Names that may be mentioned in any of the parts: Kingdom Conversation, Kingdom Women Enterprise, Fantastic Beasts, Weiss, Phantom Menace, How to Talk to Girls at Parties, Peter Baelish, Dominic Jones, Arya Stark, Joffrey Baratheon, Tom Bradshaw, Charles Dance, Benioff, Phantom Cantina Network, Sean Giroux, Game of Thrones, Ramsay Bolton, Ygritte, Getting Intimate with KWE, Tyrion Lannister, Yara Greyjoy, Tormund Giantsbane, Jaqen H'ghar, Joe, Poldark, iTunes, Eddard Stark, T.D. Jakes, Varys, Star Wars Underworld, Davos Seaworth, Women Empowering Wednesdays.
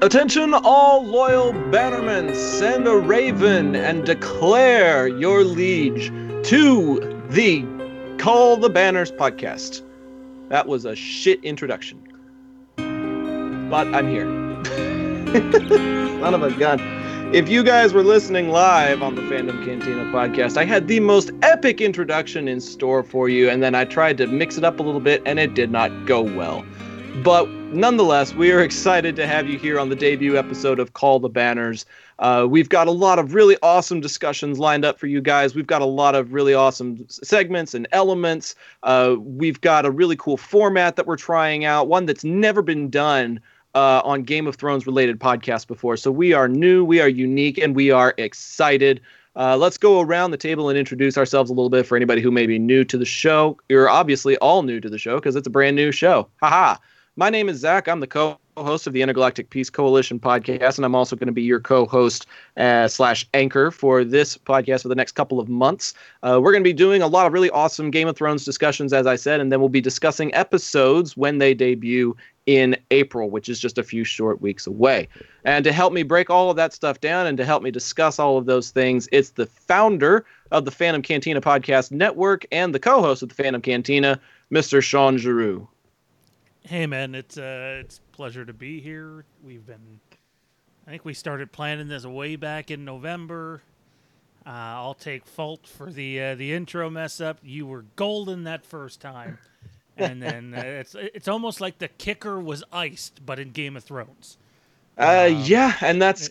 Attention all loyal bannermen, send a raven and declare your liege to the Call the Banners podcast. That was a shit introduction. But I'm here. Son of a gun. If you guys were listening live on the Phantom Cantina podcast, I had the most epic introduction in store for you, and then I tried to mix it up a little bit, and it did not go well. But nonetheless, we are excited to have you here on the debut episode of Call the Banners. We've got a lot of really awesome discussions lined up for you guys. We've got a lot of really awesome segments and elements. We've got a really cool format that we're trying out, one that's never been done on Game of Thrones related podcasts before. So we are new, we are unique, and we are excited. Let's go around the table and introduce ourselves a little bit for anybody who may be new to the show. You're obviously all new to the show because it's a brand new show. Haha. My name is Zach. I'm the co-host of the Intergalactic Peace Coalition podcast, and I'm also going to be your co-host slash anchor for this podcast for the next couple of months. We're going to be doing a lot of really awesome Game of Thrones discussions, as I said, and then we'll be discussing episodes when they debut in April, which is just a few short weeks away. And to help me break all of that stuff down and to help me discuss all of those things, it's the founder of the Phantom Cantina podcast network and the co-host of the Phantom Cantina, Mr. Sean Giroux. Hey man, it's a pleasure to be here. I think we started planning this way back in November. I'll take fault for the intro mess up. You were golden that first time, and then it's almost like the kicker was iced, but in Game of Thrones. Yeah, and that's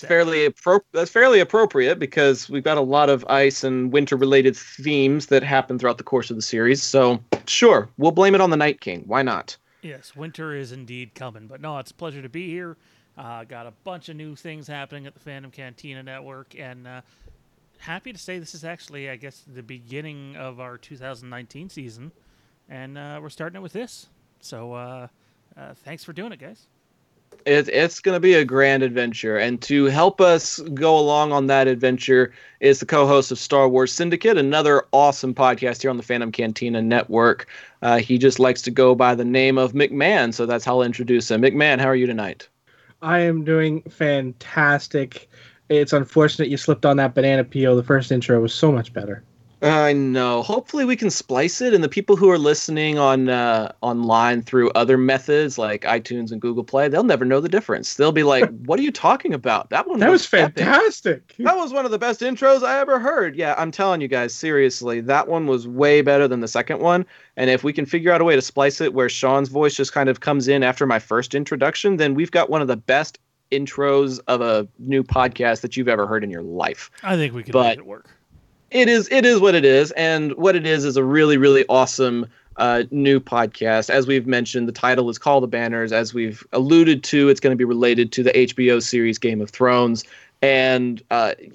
fairly appropriate because we've got a lot of ice and winter related themes that happen throughout the course of the series. So sure, we'll blame it on the Night King. Why not? Yes, winter is indeed coming. But no, it's a pleasure to be here. Got a bunch of new things happening at the Phantom Cantina Network, and happy to say this is actually, I guess, the beginning of our 2019 season, and we're starting it with this. So thanks for doing it, guys. It's going to be a grand adventure, and to help us go along on that adventure is the co-host of Star Wars Syndicate, another awesome podcast here on the Phantom Cantina Network. He just likes to go by the name of McMahon, so that's how I'll introduce him. McMahon, how are you tonight? I am doing fantastic. It's unfortunate you slipped on that banana peel. The first intro was so much better. I know. Hopefully we can splice it, and the people who are listening on online through other methods like iTunes and Google Play, they'll never know the difference. They'll be like, "What are you talking about? That was fantastic. That was one of the best intros I ever heard." Yeah, I'm telling you guys, seriously, that one was way better than the second one. And if we can figure out a way to splice it where Sean's voice just kind of comes in after my first introduction, then we've got one of the best intros of a new podcast that you've ever heard in your life. I think we can make it work. It is what it is, and what it is a really, really awesome new podcast. As we've mentioned, the title is Call the Banners. As we've alluded to, it's going to be related to the HBO series Game of Thrones. And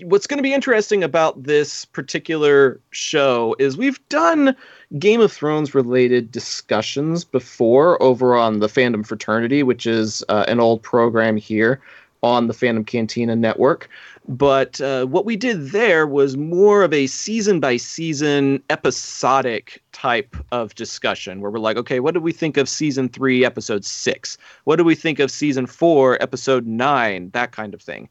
what's going to be interesting about this particular show is we've done Game of Thrones-related discussions before over on the Fandom Fraternity, which is an old program here on the Phantom Cantina Network. But what we did there was more of a season-by-season episodic type of discussion where we're like, okay, what do we think of Season 3, Episode 6? What do we think of Season 4, Episode 9? That kind of thing.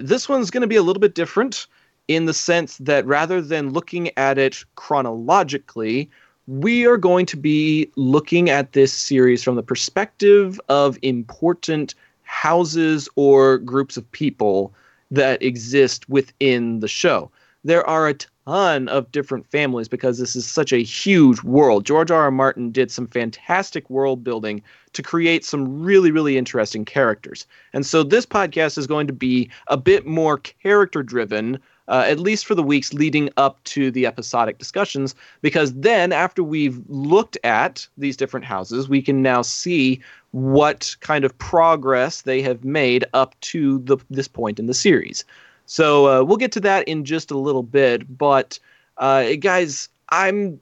This one's going to be a little bit different in the sense that rather than looking at it chronologically, we are going to be looking at this series from the perspective of important houses or groups of people that exist within the show. There are a ton of different families because this is such a huge world. George R.R. Martin did some fantastic world building to create some really, really interesting characters. And so this podcast is going to be a bit more character driven, at least for the weeks leading up to the episodic discussions, because then after we've looked at these different houses, we can now see what kind of progress they have made up to this point in the series. So we'll get to that in just a little bit. But guys, I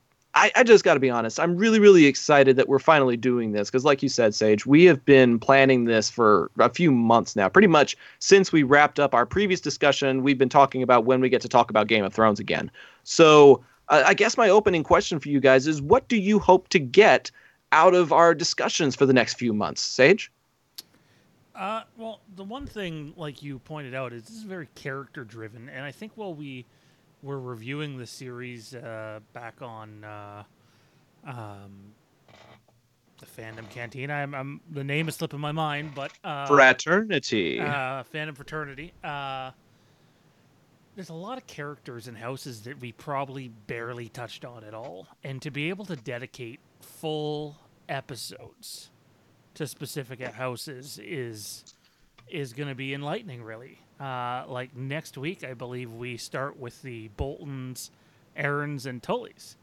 just got to be honest. I'm really, really excited that we're finally doing this because, like you said, Sage, we have been planning this for a few months now. Pretty much since we wrapped up our previous discussion, we've been talking about when we get to talk about Game of Thrones again. So I guess my opening question for you guys is, what do you hope to get out of our discussions for the next few months, Sage? Well, the one thing, like you pointed out, is this is very character-driven, and I think while we were reviewing the series back on the Phantom Cantina, I'm the name is slipping my mind, but Fraternity, Phantom Fraternity. There's a lot of characters and houses that we probably barely touched on at all, and to be able to dedicate full episodes to specific houses is going to be enlightening, really. Like next week, I believe we start with the Boltons, Aarons, and Tullys.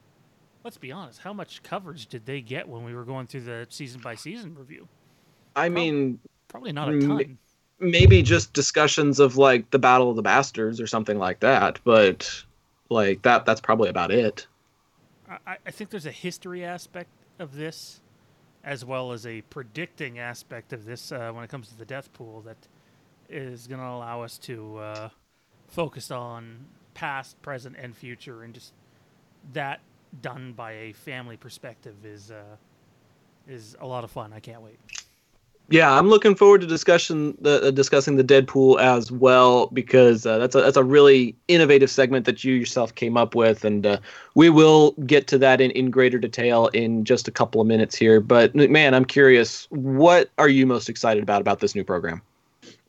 Let's be honest, how much coverage did they get when we were going through the season-by-season review? Probably not a ton. Maybe just discussions of, like, the Battle of the Bastards or something like that, but, like, that's probably about it. I think there's a history aspect of this, as well as a predicting aspect of this when it comes to the death pool that is going to allow us to focus on past, present, and future, and just that done by a family perspective is a lot of fun. I can't wait. Yeah, I'm looking forward to discussing the Deadpool as well, because that's a really innovative segment that you yourself came up with, and we will get to that in greater detail in just a couple of minutes here. But man, I'm curious, what are you most excited about this new program?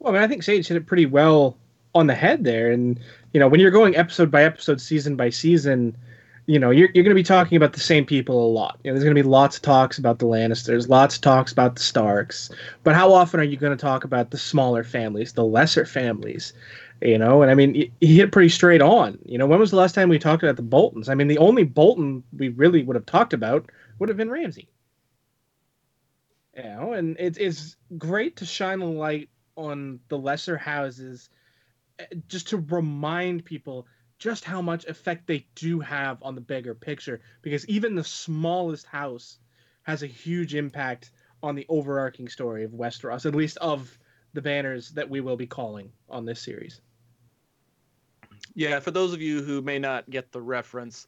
Well, I mean, I think Sage hit it pretty well on the head there, and you know, when you're going episode by episode, season by season, you know, you're going to be talking about the same people a lot. You know, there's going to be lots of talks about the Lannisters, lots of talks about the Starks. But how often are you going to talk about the smaller families, the lesser families? You know, and I mean, he hit pretty straight on. You know, when was the last time we talked about the Boltons? I mean, the only Bolton we really would have talked about would have been Ramsay. You know, and it's great to shine a light on the lesser houses just to remind people just how much effect they do have on the bigger picture, because even the smallest house has a huge impact on the overarching story of Westeros, at least of the banners that we will be calling on this series. Yeah, for those of you who may not get the reference,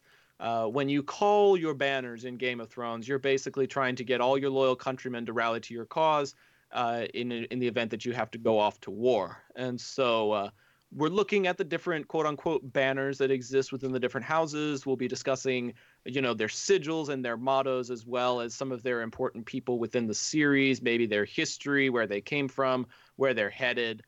when you call your banners in Game of Thrones, you're basically trying to get all your loyal countrymen to rally to your cause in the event that you have to go off to war. And so we're looking at the different quote-unquote banners that exist within the different houses. We'll be discussing, you know, their sigils and their mottos, as well as some of their important people within the series, maybe their history, where they came from, where they're headed.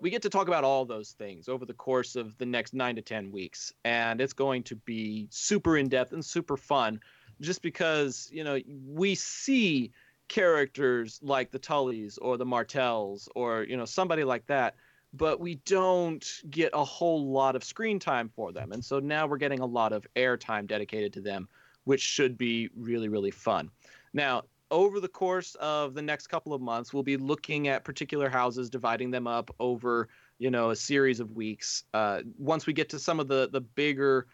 We get to talk about all those things over the course of the next 9 to 10 weeks, and it's going to be super in-depth and super fun, just because, you know, we see characters like the Tullys or the Martells or, you know, somebody like that, but we don't get a whole lot of screen time for them. And so now we're getting a lot of airtime dedicated to them, which should be really, really fun. Now, over the course of the next couple of months, we'll be looking at particular houses, dividing them up over, you know, a series of weeks. Once we get to some of the bigger,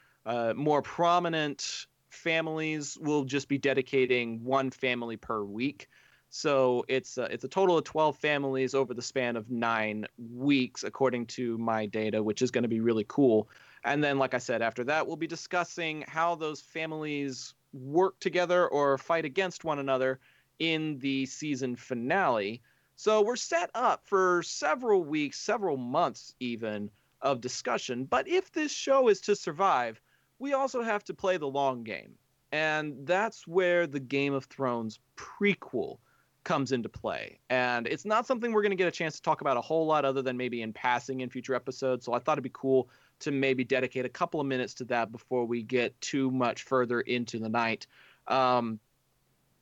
more prominent families, we'll just be dedicating one family per week. So it's a total of 12 families over the span of 9 weeks, according to my data, which is going to be really cool. And then, like I said, after that, we'll be discussing how those families work together or fight against one another in the season finale. So we're set up for several weeks, several months even, of discussion. But if this show is to survive, we also have to play the long game. And that's where the Game of Thrones prequel comes into play. And it's not something we're going to get a chance to talk about a whole lot, other than maybe in passing in future episodes. So I thought it'd be cool to maybe dedicate a couple of minutes to that before we get too much further into the night.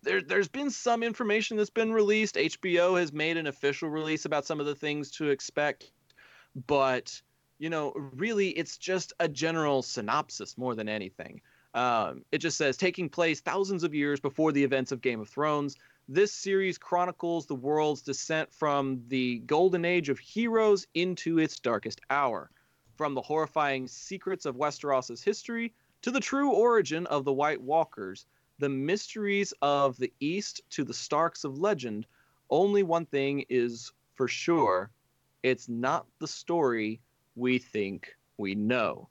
There's been some information that's been released. HBO has made an official release about some of the things to expect, but you know, really it's just a general synopsis more than anything. It just says, taking place thousands of years before the events of Game of Thrones, this series chronicles the world's descent from the golden age of heroes into its darkest hour. From the horrifying secrets of Westeros' history to the true origin of the White Walkers, the mysteries of the East to the Starks of legend, only one thing is for sure: it's not the story we think we know.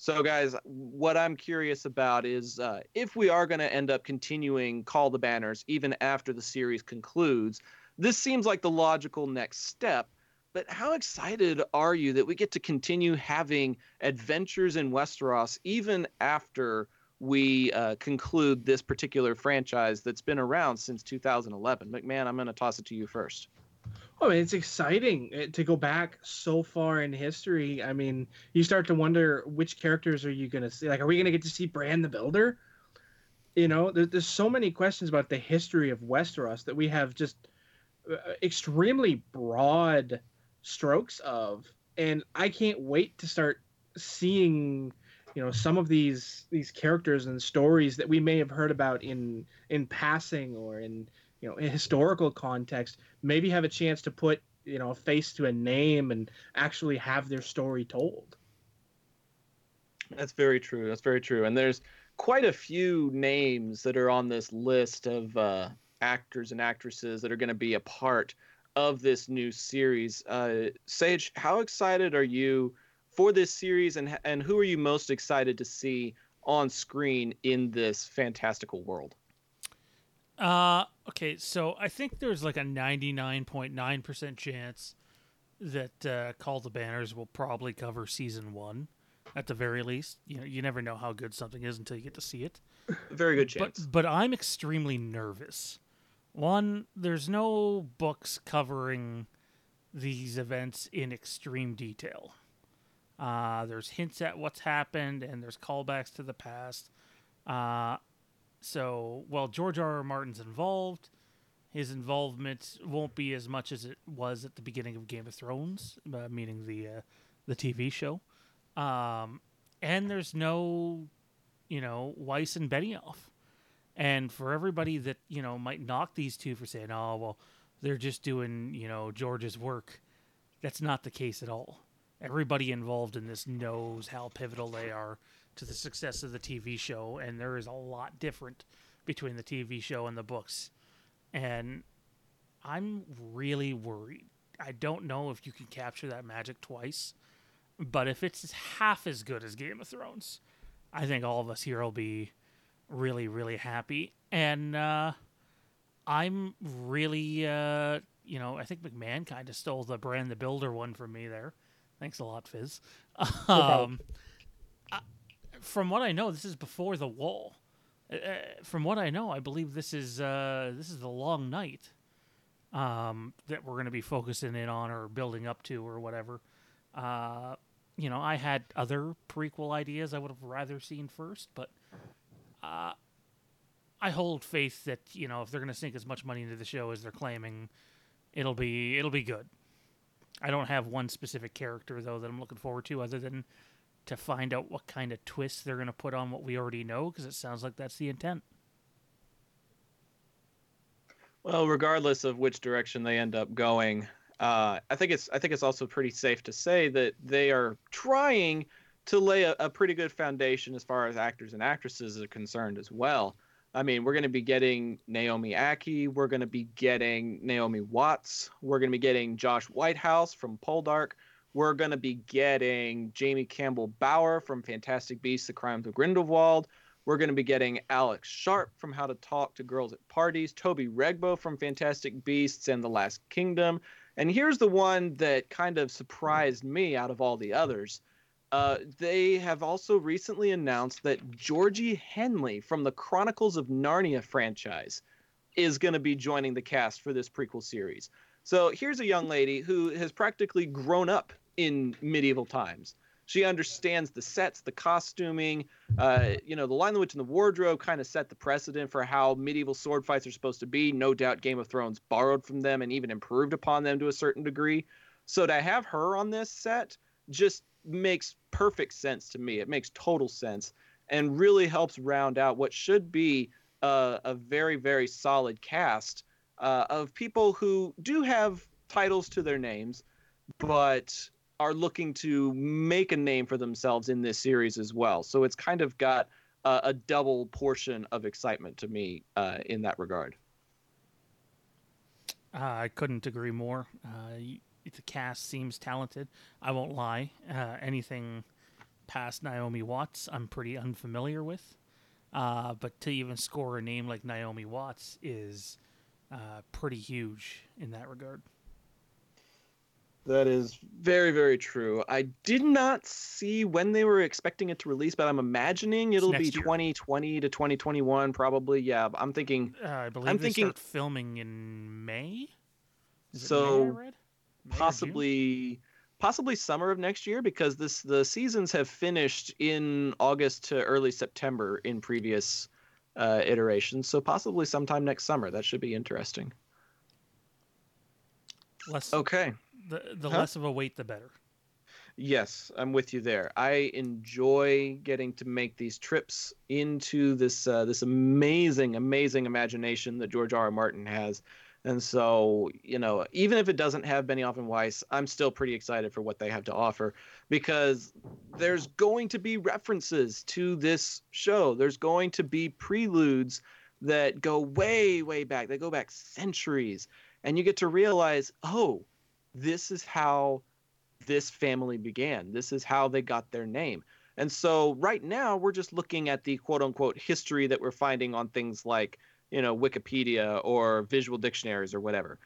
So, guys, what I'm curious about is if we are going to end up continuing Call the Banners even after the series concludes, this seems like the logical next step. But how excited are you that we get to continue having adventures in Westeros even after we conclude this particular franchise that's been around since 2011? McMahon, I'm going to toss it to you first. Oh, it's exciting to go back so far in history. I mean, you start to wonder which characters are you going to see. Like, are we going to get to see Bran the Builder? You know, there's so many questions about the history of Westeros that we have just extremely broad strokes of, and I can't wait to start seeing, you know, some of these characters and stories that we may have heard about in passing or in, you know, in historical context, maybe have a chance to put, you know, a face to a name and actually have their story told. That's very true. That's very true. And there's quite a few names that are on this list of actors and actresses that are going to be a part of this new series. Sage, how excited are you for this series, and who are you most excited to see on screen in this fantastical world? Okay, so I think there's like a 99.9% chance that Call the Banners will probably cover season one at the very least. You know, you never know how good something is until you get to see it. Very good chance. But I'm extremely nervous. One, there's no books covering these events in extreme detail. There's hints at what's happened, and there's callbacks to the past. So, George R.R. Martin's involved. His involvement won't be as much as it was at the beginning of Game of Thrones, meaning the TV show. And there's no, you know, Weiss and Benioff. And for everybody that, you know, might knock these two for saying, oh, well, they're just doing, you know, George's work, that's not the case at all. Everybody involved in this knows how pivotal they are to the success of the TV show, and there is a lot different between the TV show and the books. And I'm really worried. I don't know if you can capture that magic twice, but if it's half as good as Game of Thrones, I think all of us here will be really, really happy. And I'm really, you know, I think McMahon kind of stole the Bran the Builder one from me there. Thanks a lot, Fizz. From what I know, this is before the Wall. From what I know, I believe this is the Long Night that we're going to be focusing in on or building up to or whatever. You know, I had other prequel ideas I would have rather seen first, but I hold faith that, you know, if they're going to sink as much money into the show as they're claiming, it'll be good. I don't have one specific character, though, that I'm looking forward to other than to find out what kind of twist they're going to put on what we already know, because it sounds like that's the intent. Well, regardless of which direction they end up going, I think it's also pretty safe to say that they are trying to lay a pretty good foundation as far as actors and actresses are concerned as well. I mean, we're going to be getting Naomi Ackie. We're going to be getting Naomi Watts. We're going to be getting Josh Whitehouse from Poldark. We're going to be getting Jamie Campbell Bower from Fantastic Beasts, The Crimes of Grindelwald. We're going to be getting Alex Sharp from How to Talk to Girls at Parties. Toby Regbo from Fantastic Beasts and The Last Kingdom. And here's the one that kind of surprised me out of all the others. They have also recently announced that Georgie Henley from the Chronicles of Narnia franchise is going to be joining the cast for this prequel series. So here's a young lady who has practically grown up in medieval times. She understands the sets, the costuming, you know, the Lion, the Witch, and the Wardrobe kind of set the precedent for how medieval sword fights are supposed to be. No doubt Game of Thrones borrowed from them and even improved upon them to a certain degree. So to have her on this set just makes perfect sense to me. It makes total sense and really helps round out what should be a very, very solid cast of people who do have titles to their names, but are looking to make a name for themselves in this series as well. So it's kind of got a double portion of excitement to me in that regard. I couldn't agree more. The cast seems talented. I won't lie. Anything past Naomi Watts, I'm pretty unfamiliar with. But to even score a name like Naomi Watts is pretty huge in that regard. That is very, very true. I did not see when they were expecting it to release, but I'm imagining it'll be 2020 to 2021, probably. Yeah, I'm thinking. I believe start filming in May. Possibly summer of next year, because the seasons have finished in August to early September in previous iterations. So possibly sometime next summer. That should be interesting. Less of a wait, the better. Yes, I'm with you there. I enjoy getting to make these trips into this this amazing, amazing imagination that George R.R. Martin has. And so, you know, even if it doesn't have Benioff and Weiss, I'm still pretty excited for what they have to offer, because there's going to be references to this show. There's going to be preludes that go way, way back. They go back centuries. And you get to realize, oh, this is how this family began. This is how they got their name. And so right now we're just looking at the quote unquote history that we're finding on things like, you know, Wikipedia or visual dictionaries or whatever.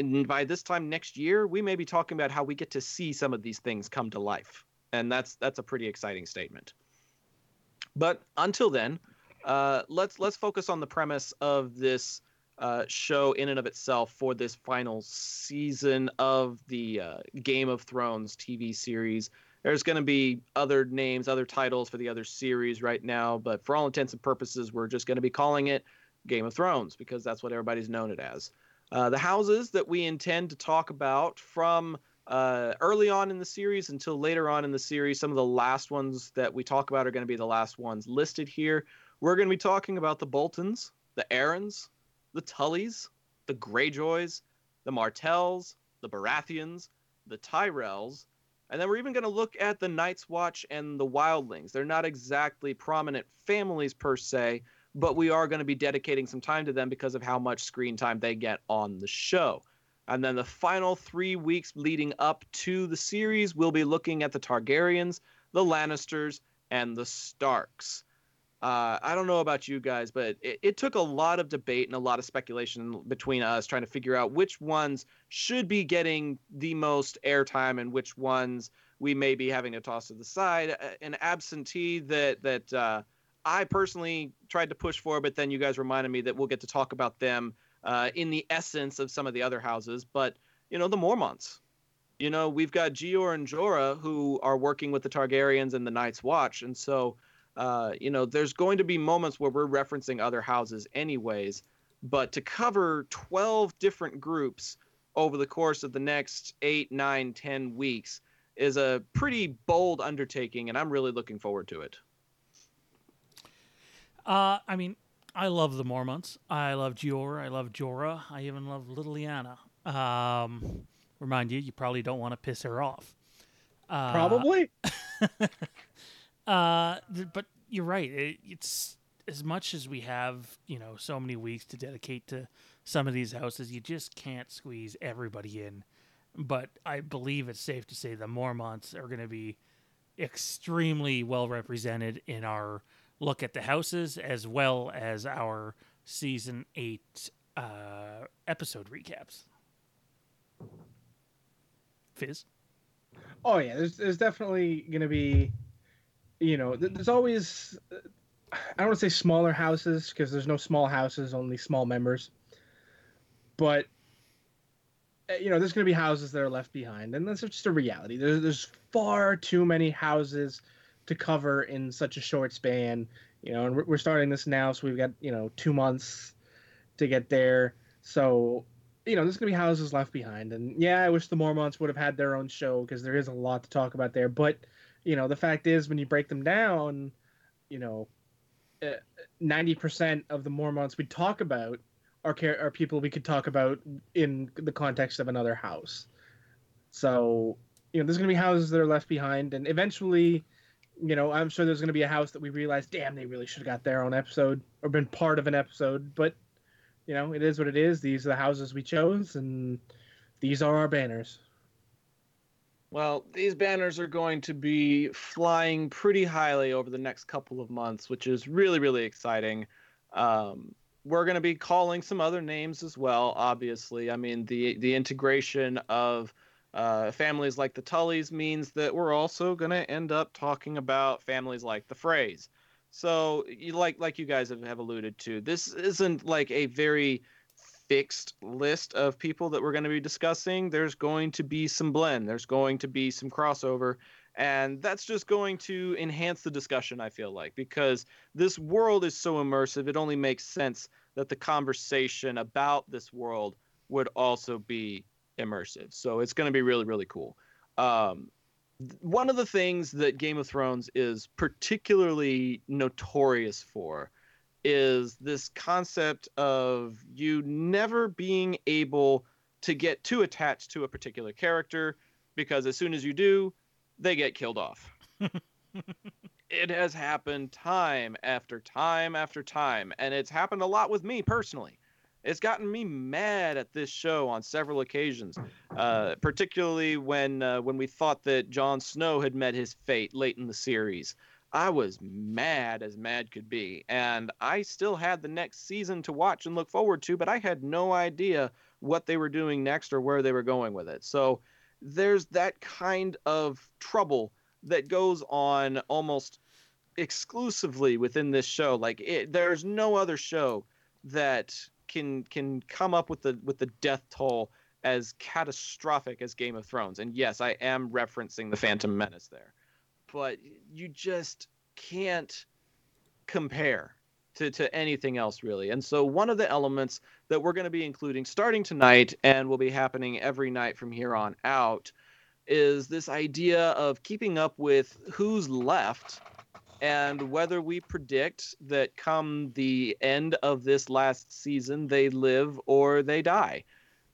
And by this time next year, we may be talking about how we get to see some of these things come to life. And that's a pretty exciting statement. But until then, let's focus on the premise of this show in and of itself for this final season of the Game of Thrones TV series. There's going to be other names, other titles for the other series right now, but for all intents and purposes, we're just going to be calling it Game of Thrones, because that's what everybody's known it as. The houses that we intend to talk about from early on in the series until later on in the series, some of the last ones that we talk about are going to be the last ones listed here. We're going to be talking about the Boltons, the Aarons, the Tullys, the Greyjoys, the Martells, the Baratheons, the Tyrells, and then we're even going to look at the Night's Watch and the Wildlings. They're not exactly prominent families per se, but we are going to be dedicating some time to them because of how much screen time they get on the show. And then the final 3 weeks leading up to the series, we'll be looking at the Targaryens, the Lannisters, and the Starks. I don't know about you guys, but it took a lot of debate and a lot of speculation between us trying to figure out which ones should be getting the most airtime and which ones we may be having to toss to the side. An absentee that I personally tried to push for, but then you guys reminded me that we'll get to talk about them in the essence of some of the other houses. But, you know, the Mormonts, you know, we've got Gior and Jorah who are working with the Targaryens and the Night's Watch. And so, you know, there's going to be moments where we're referencing other houses anyways, but to cover 12 different groups over the course of the next 8, 9, 10 weeks is a pretty bold undertaking, and I'm really looking forward to it. I mean, I love the Mormonts. I love Gior. I love Jorah. I even love Little Lyanna. Remind you probably don't want to piss her off. Probably. But you're right. It's as much as we have, you know, so many weeks to dedicate to some of these houses, you just can't squeeze everybody in. But I believe it's safe to say the Mormonts are going to be extremely well represented in our look at the houses, as well as our season 8 episode recaps. Fizz? Oh yeah, there's definitely going to be, you know, there's always, I don't want to say smaller houses, because there's no small houses, only small members. But, you know, there's going to be houses that are left behind, and that's just a reality. There's far too many houses to cover in such a short span, you know, and we're starting this now, so we've got, you know, 2 months to get there. So, you know, there's gonna be houses left behind, and yeah, I wish the Mormonts would have had their own show, because there is a lot to talk about there. But, you know, the fact is, when you break them down, you know, 90% of the Mormonts we talk about are people we could talk about in the context of another house. So, you know, there's gonna be houses that are left behind, and eventually, you know, I'm sure there's going to be a house that we realize, damn, they really should have got their own episode or been part of an episode. But, you know, it is what it is. These are the houses we chose, and these are our banners. Well, these banners are going to be flying pretty highly over the next couple of months, which is really, really exciting. we're going to be calling some other names as well, obviously. I mean, the integration of families like the Tullys means that we're also going to end up talking about families like the Freys. So, like you guys have alluded to, this isn't like a very fixed list of people that we're going to be discussing. There's going to be some blend. There's going to be some crossover. And that's just going to enhance the discussion, I feel like, because this world is so immersive, it only makes sense that the conversation about this world would also be immersive. So it's going to be really, really cool. One of the things that Game of Thrones is particularly notorious for is this concept of you never being able to get too attached to a particular character, because as soon as you do, they get killed off. It has happened time after time after time, and it's happened a lot with me personally. It's gotten me mad at this show on several occasions, particularly when we thought that Jon Snow had met his fate late in the series. I was mad as mad could be, and I still had the next season to watch and look forward to, but I had no idea what they were doing next or where they were going with it. So there's that kind of trouble that goes on almost exclusively within this show. Like, there's no other show that can come up with the death toll as catastrophic as Game of Thrones. And yes, I am referencing the Phantom Menace there, but you just can't compare to anything else, really. And so one of the elements that we're going to be including starting tonight and will be happening every night from here on out is this idea of keeping up with who's left and whether we predict that come the end of this last season, they live or they die.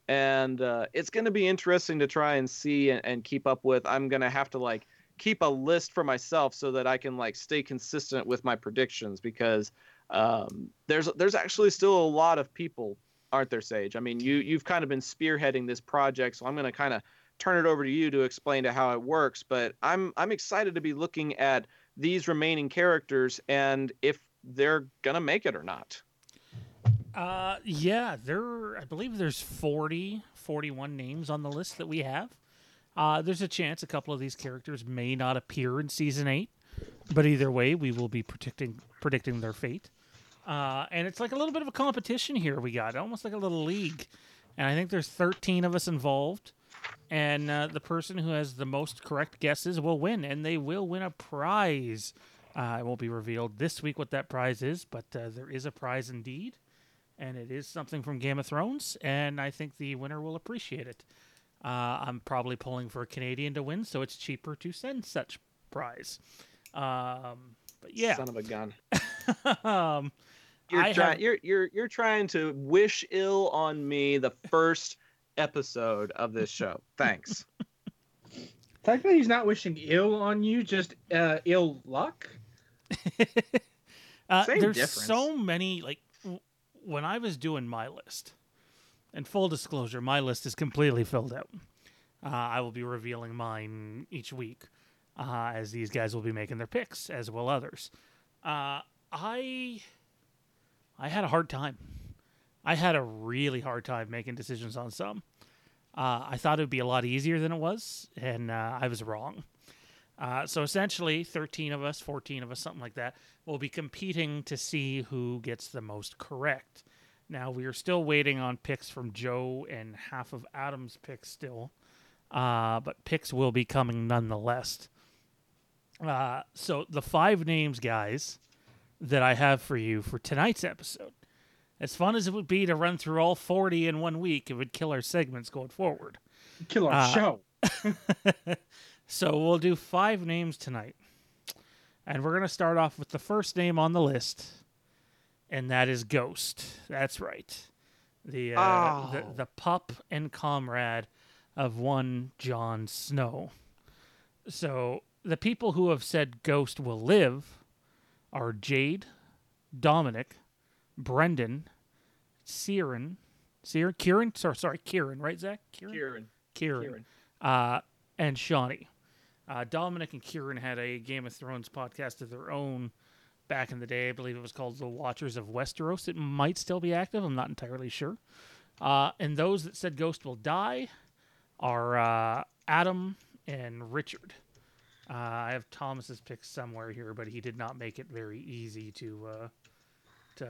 And it's going to be interesting to try and see and keep up with. I'm going to have to keep a list for myself so that I can stay consistent with my predictions, because there's actually still a lot of people, aren't there, Sage? I mean, you've kind of been spearheading this project, so I'm going to kind of turn it over to you to explain to how it works. But I'm excited to be looking at these remaining characters and if they're going to make it or not. Yeah, I believe there's 41 names on the list that we have. There's a chance a couple of these characters may not appear in Season 8, but either way, we will be predicting their fate. And it's a little bit of a competition here we got, almost like a little league. And I think there's 13 of us involved, and the person who has the most correct guesses will win, and they will win a prize. It won't be revealed this week what that prize is, but there is a prize indeed, and it is something from Game of Thrones, and I think the winner will appreciate it. I'm probably pulling for a Canadian to win, so it's cheaper to send such prize. But yeah, son of a gun. You're trying to wish ill on me the first episode of this show. Thanks. Technically, he's not wishing ill on you, just ill luck. There's difference. So many. When I was doing my list. And full disclosure, my list is completely filled out. I will be revealing mine each week, as these guys will be making their picks, as will others. I had a hard time. I had a really hard time making decisions on some. I thought it would be a lot easier than it was, and I was wrong. So essentially, 13 of us, 14 of us, something like that, will be competing to see who gets the most correct. Now, we are still waiting on picks from Joe and half of Adam's picks still, but picks will be coming nonetheless. So the 5 names, guys, that I have for you for tonight's episode, as fun as it would be to run through all 40 in one week, it would kill our segments going forward. Kill our show. So we'll do 5 names tonight, and we're going to start off with the first name on the list. And that is Ghost. That's right. The pup and comrade of one Jon Snow. So the people who have said Ghost will live are Jade, Dominic, Brendan, Kieran. Sorry, Kieran, right, Zach? Kieran. And Shawnee. Dominic and Kieran had a Game of Thrones podcast of their own back in the day. I believe it was called the Watchers of Westeros. It might still be active. I'm not entirely sure. And those that said Ghost Will Die are Adam and Richard. I have Thomas's pick somewhere here, but he did not make it very easy to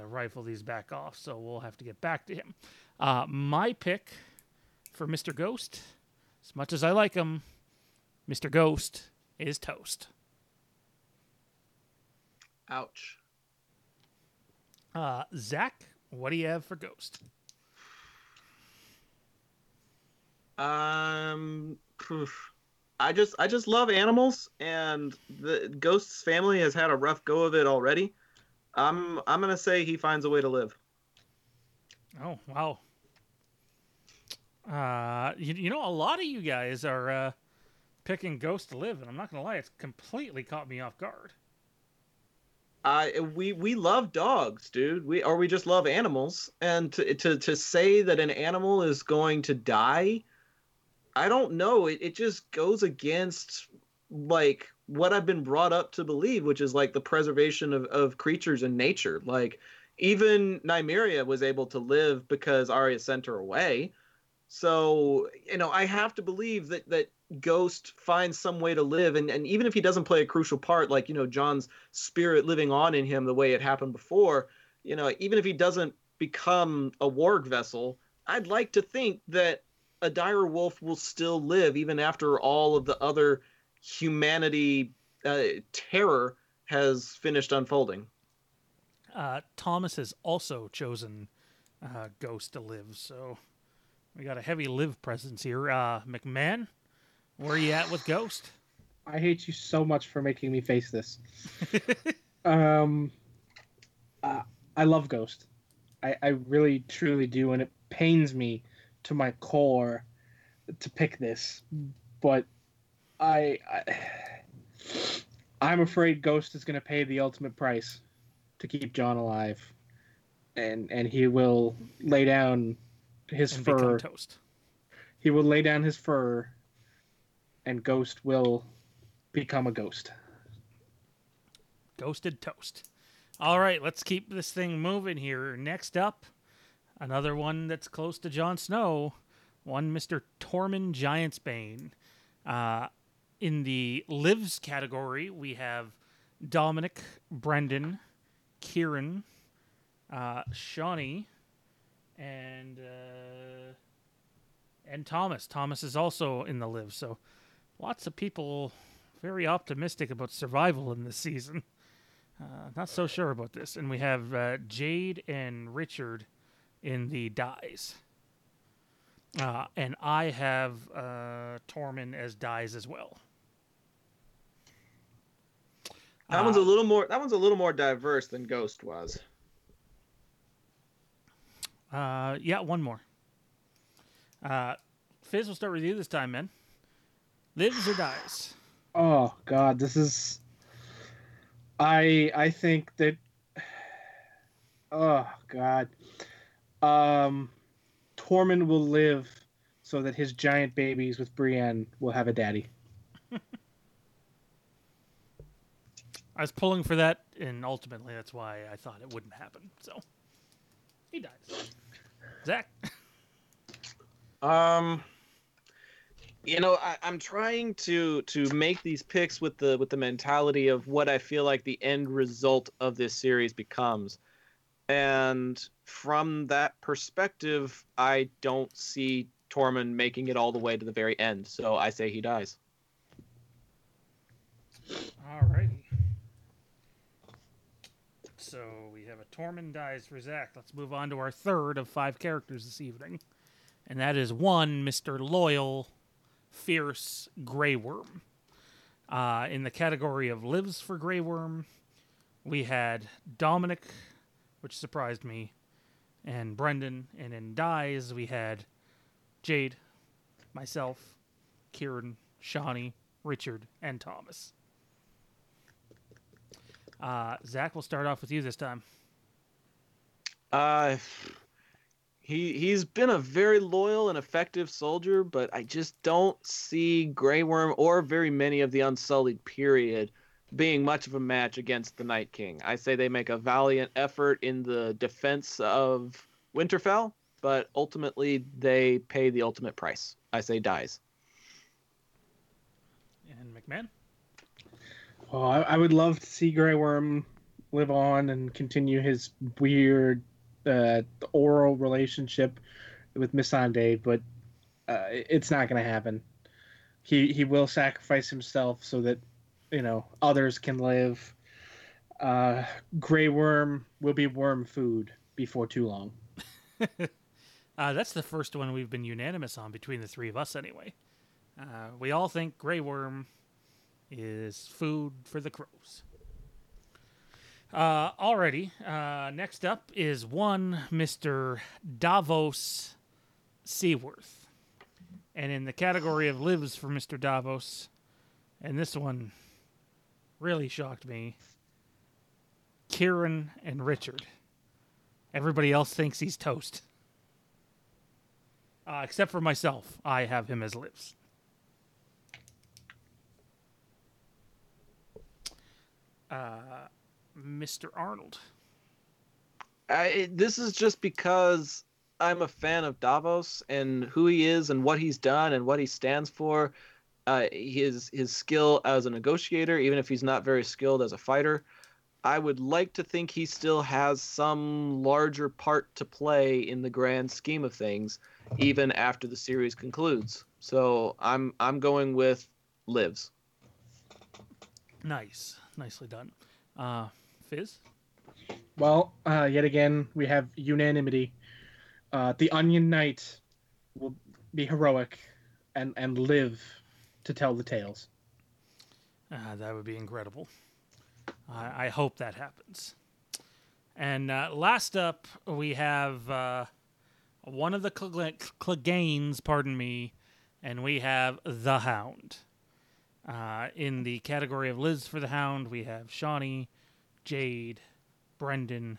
rifle these back off, so we'll have to get back to him. My pick for Mr. Ghost, as much as I like him, Mr. Ghost is toast. Ouch. Zach, what do you have for Ghost? I just love animals, and the Ghost's family has had a rough go of it already. I'm gonna say he finds a way to live. Oh wow. You know, a lot of you guys are picking Ghost to live, and I'm not gonna lie, it's completely caught me off guard. We love dogs, dude. We just love animals, and to say that an animal is going to die, I don't know. It just goes against like what I've been brought up to believe, which is like the preservation of creatures and nature. Like even Nymeria was able to live because Arya sent her away. So, you know, I have to believe that Ghost finds some way to live. And even if he doesn't play a crucial part, like, you know, John's spirit living on in him the way it happened before, you know, even if he doesn't become a warg vessel, I'd like to think that a dire wolf will still live even after all of the other humanity terror has finished unfolding. Thomas has also chosen Ghost to live, so we got a heavy live presence here. McMahon, where are you at with Ghost? I hate you so much for making me face this. I love Ghost. I really, truly do, and it pains me to my core to pick this, but I'm afraid Ghost is going to pay the ultimate price to keep John alive, and he will lay down his fur. Toast. He will lay down his fur, and Ghost will become a ghost. Ghosted toast. All right, let's keep this thing moving here. Next up, another one that's close to Jon Snow, one Mr. Tormund Giantsbane. In the lives category, we have Dominic, Brendan, Kieran, Shawnee, and Thomas. Thomas is also in the lives, so lots of people very optimistic about survival in this season. Not so sure about this. And we have Jade and Richard in the dies. And I have Tormund as dies as well. That one's a little more diverse than Ghost was. Yeah, one more. Fizz, we'll start with you this time, man. Lives or dies? Oh God, this is. I think that. Oh God. Tormund will live so that his giant babies with Brienne will have a daddy. I was pulling for that, and ultimately that's why I thought it wouldn't happen. So he dies. Zach. You know, I'm trying to make these picks with the mentality of what I feel like the end result of this series becomes. And from that perspective, I don't see Tormund making it all the way to the very end. So I say he dies. All right. So we have a Tormund dies for Zach. Let's move on to our third of five characters this evening. And that is one Mr. Loyal, Fierce Grey Worm. In the category of lives for Grey Worm, we had Dominic, which surprised me, and Brendan, and in dies, we had Jade, myself, Kieran, Shawnee, Richard, and Thomas. Zach, we'll start off with you this time. He's been a very loyal and effective soldier, but I just don't see Grey Worm or very many of the Unsullied period being much of a match against the Night King. I say they make a valiant effort in the defense of Winterfell, but ultimately they pay the ultimate price. I say dies. And McMahon? Oh, I would love to see Grey Worm live on and continue his weird oral relationship with Missandei, but it's not going to happen. He will sacrifice himself so that, you know, others can live. Grey Worm will be worm food before too long. That's the first one we've been unanimous on between the three of us anyway. We all think Grey Worm is food for the crows. Alrighty. Next up is one Mr. Davos Seaworth. And in the category of lives for Mr. Davos, and this one really shocked me, Kieran and Richard. Everybody else thinks he's toast. Except for myself. I have him as lives. Mr. Arnold. This is just because I'm a fan of Davos and who he is and what he's done and what he stands for. His skill as a negotiator, even if he's not very skilled as a fighter. I would like to think he still has some larger part to play in the grand scheme of things, even after the series concludes. So I'm going with lives. Nice. Nicely done. Fizz? Well, yet again, we have unanimity. The Onion Knight will be heroic and live to tell the tales. That would be incredible. I hope that happens. And last up, we have one of the Cleganes, pardon me, and we have the Hound. In the category of Liz for the Hound, we have Shawnee, Jade, Brendan,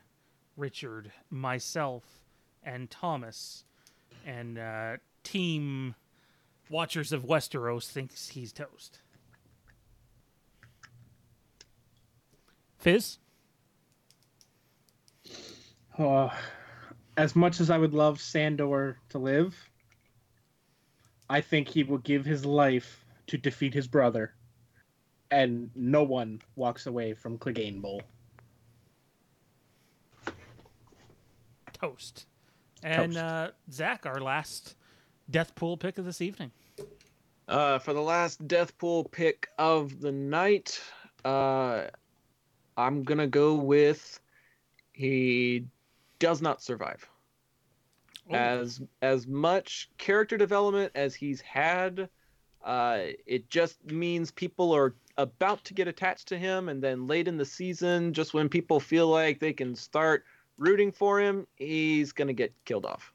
Richard, myself, and Thomas. And Team Watchers of Westeros thinks he's toast. Fizz? As much as I would love Sandor to live, I think he will give his life to defeat his brother, and no one walks away from Clegane Bowl. Toast. And toast. Zach, our last death pool pick of this evening. For the last death pool pick of the night, I'm going to go with he does not survive. Oh. As much character development as he's had, it just means people are about to get attached to him, and then late in the season, just when people feel like they can start rooting for him, he's going to get killed off.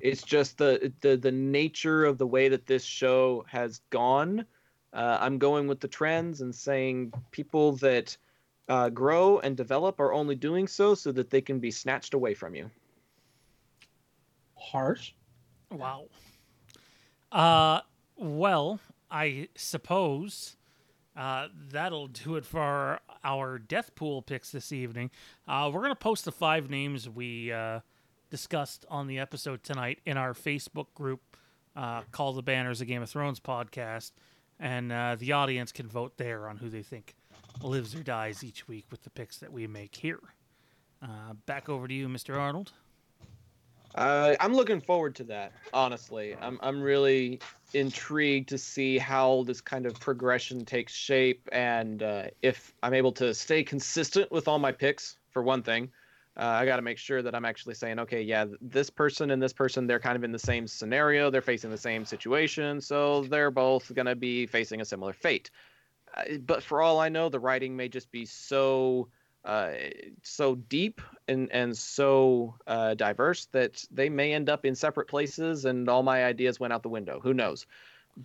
It's just the nature of the way that this show has gone. I'm going with the trends and saying people that grow and develop are only doing so that they can be snatched away from you. Harsh. Wow. Well, I suppose that'll do it for our death pool picks this evening. We're going to post the 5 names we discussed on the episode tonight in our Facebook group, Call the Banners, a Game of Thrones podcast, and the audience can vote there on who they think lives or dies each week with the picks that we make here. Back over to you, Mr. Arnold. I'm looking forward to that, honestly. I'm really intrigued to see how this kind of progression takes shape, and if I'm able to stay consistent with all my picks, for one thing. I got to make sure that I'm actually saying, okay, yeah, this person and this person, they're kind of in the same scenario. They're facing the same situation, so they're both going to be facing a similar fate. But for all I know, the writing may just be so deep and so diverse that they may end up in separate places and all my ideas went out the window. Who knows?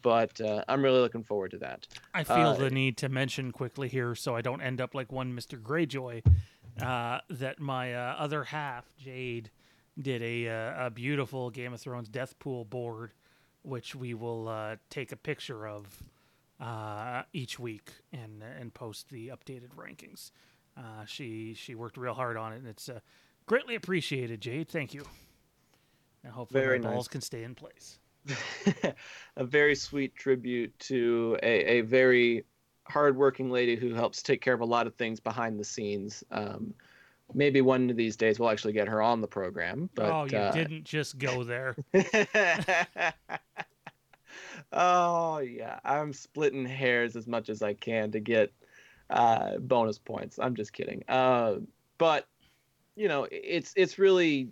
But I'm really looking forward to that. I feel the need to mention quickly here so I don't end up like one Mr. Greyjoy that my other half, Jade, did a beautiful Game of Thrones death pool board, which we will take a picture of each week and post the updated rankings. She worked real hard on it, and it's greatly appreciated, Jade. Thank you. And hopefully the balls can stay in place. A very sweet tribute to a very hardworking lady who helps take care of a lot of things behind the scenes. Maybe one of these days we'll actually get her on the program. But, you didn't just go there. Oh, yeah. I'm splitting hairs as much as I can to get bonus points. I'm just kidding. But, you know, it's really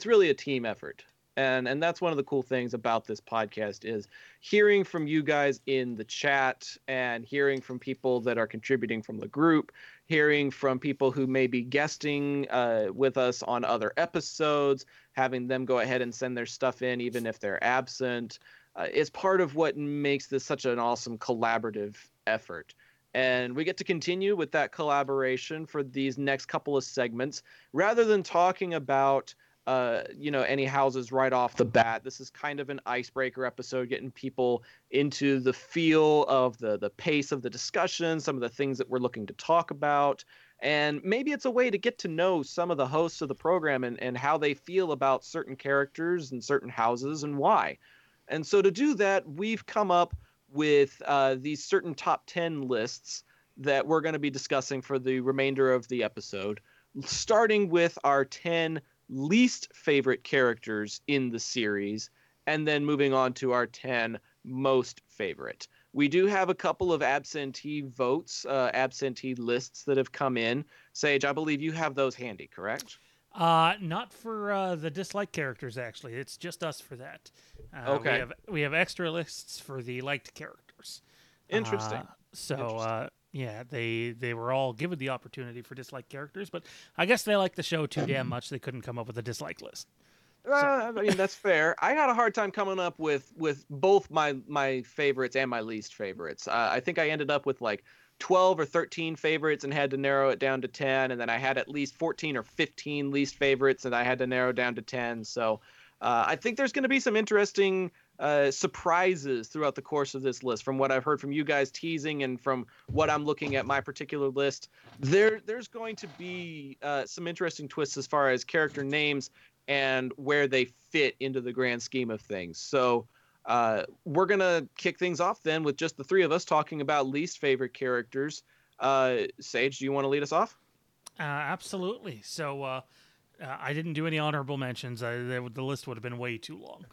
a team effort. And that's one of the cool things about this podcast is hearing from you guys in the chat and hearing from people that are contributing from the group, hearing from people who may be guesting with us on other episodes, having them go ahead and send their stuff in even if they're absent. It's part of what makes this such an awesome collaborative effort. And we get to continue with that collaboration for these next couple of segments. Rather than talking about any houses right off the bat, this is kind of an icebreaker episode, getting people into the feel of the pace of the discussion, some of the things that we're looking to talk about, and maybe it's a way to get to know some of the hosts of the program and how they feel about certain characters and certain houses and why. And so to do that, we've come up with these certain top 10 lists that we're going to be discussing for the remainder of the episode, starting with our 10 least favorite characters in the series, and then moving on to our 10 most favorite. We do have a couple of absentee votes, absentee lists that have come in. Sage, I believe you have those handy, correct? Not for the dislike characters, actually. It's just us for that. Okay. We have extra lists for the liked characters. Interesting. Yeah, they were all given the opportunity for dislike characters, but I guess they liked the show too damn much they couldn't come up with a dislike list. I mean, that's fair. I had a hard time coming up with both my favorites and my least favorites. I think I ended up with like 12 or 13 favorites and had to narrow it down to 10, and then I had at least 14 or 15 least favorites, and I had to narrow down to 10. So I think there's going to be some interesting surprises throughout the course of this list. From what I've heard from you guys teasing and from what I'm looking at my particular list, there's going to be some interesting twists as far as character names and where they fit into the grand scheme of things. So we're going to kick things off then with just the three of us talking about least favorite characters. Sage, do you want to lead us off? Absolutely. So I didn't do any honorable mentions. The list would have been way too long.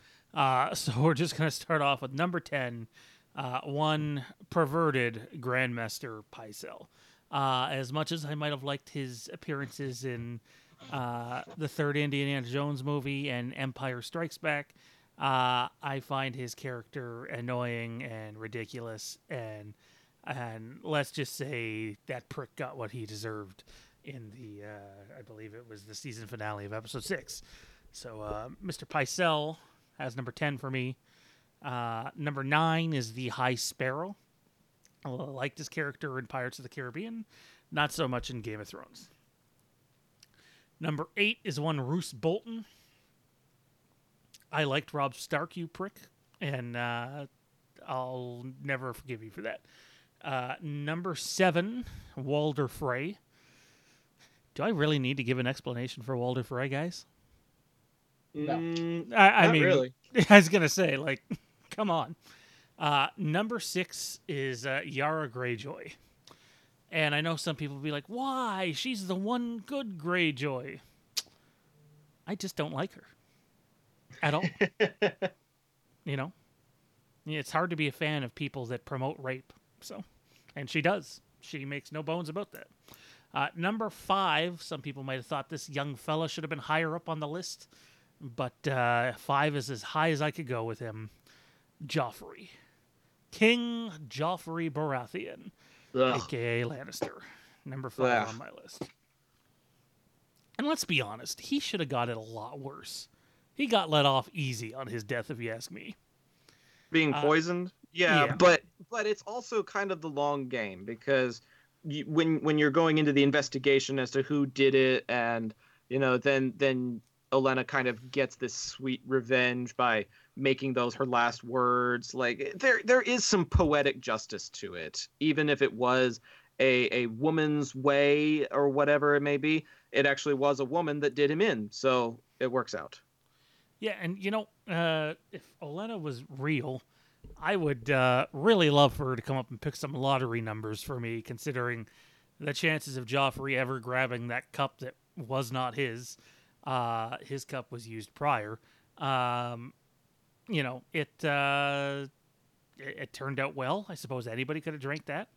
So we're just going to start off with number 10, one perverted Grandmaster Pycelle. As much as I might have liked his appearances in the third Indiana Jones movie and Empire Strikes Back, I find his character annoying and ridiculous. And let's just say that prick got what he deserved in the, I believe it was the season finale of episode 6. So Mr. Pycelle as number 10 for me. Number 9 is the High Sparrow. I liked his character in Pirates of the Caribbean. Not so much in Game of Thrones. Number 8 is one Roose Bolton. I liked Robb Stark, you prick. And I'll never forgive you for that. Number 7, Walder Frey. Do I really need to give an explanation for Walder Frey, guys? No, I mean, really. I was going to say, like, come on. Number 6 is Yara Greyjoy. And I know some people will be like, why? She's the one good Greyjoy. I just don't like her at all. You know? It's hard to be a fan of people that promote rape. So, and she does. She makes no bones about that. Number 5, some people might have thought this young fella should have been higher up on the list. But 5 is as high as I could go with him. Joffrey. King Joffrey Baratheon. Ugh. A.k.a. Lannister. Number 5 on my list. And let's be honest, he should have got it a lot worse. He got let off easy on his death, if you ask me. Being poisoned? Yeah, but it's also kind of the long game, because when you're going into the investigation as to who did it, and, you know, then Olenna kind of gets this sweet revenge by making those her last words. Like, there is some poetic justice to it, even if it was a woman's way or whatever it may be. It actually was a woman that did him in, so it works out. Yeah, and you know, if Olenna was real, I would really love for her to come up and pick some lottery numbers for me, considering the chances of Joffrey ever grabbing that cup that was not his. His cup was used prior. You know, it turned out well. I suppose anybody could have drank that.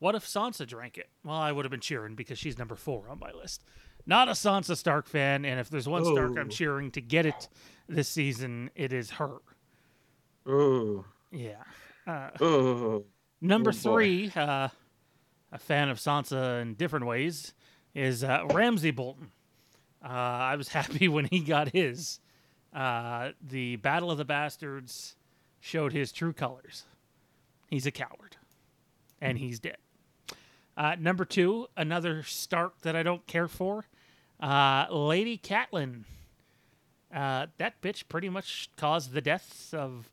What if Sansa drank it? Well, I would have been cheering because she's number 4 on my list. Not a Sansa Stark fan, and if there's one Stark I'm cheering to get it this season, it is her. Ooh. Yeah. Number 3, a fan of Sansa in different ways, is Ramsay Bolton. I was happy when he got his. The Battle of the Bastards showed his true colors. He's a coward, and he's dead. Number 2, another Stark that I don't care for, Lady Catelyn. That bitch pretty much caused the deaths of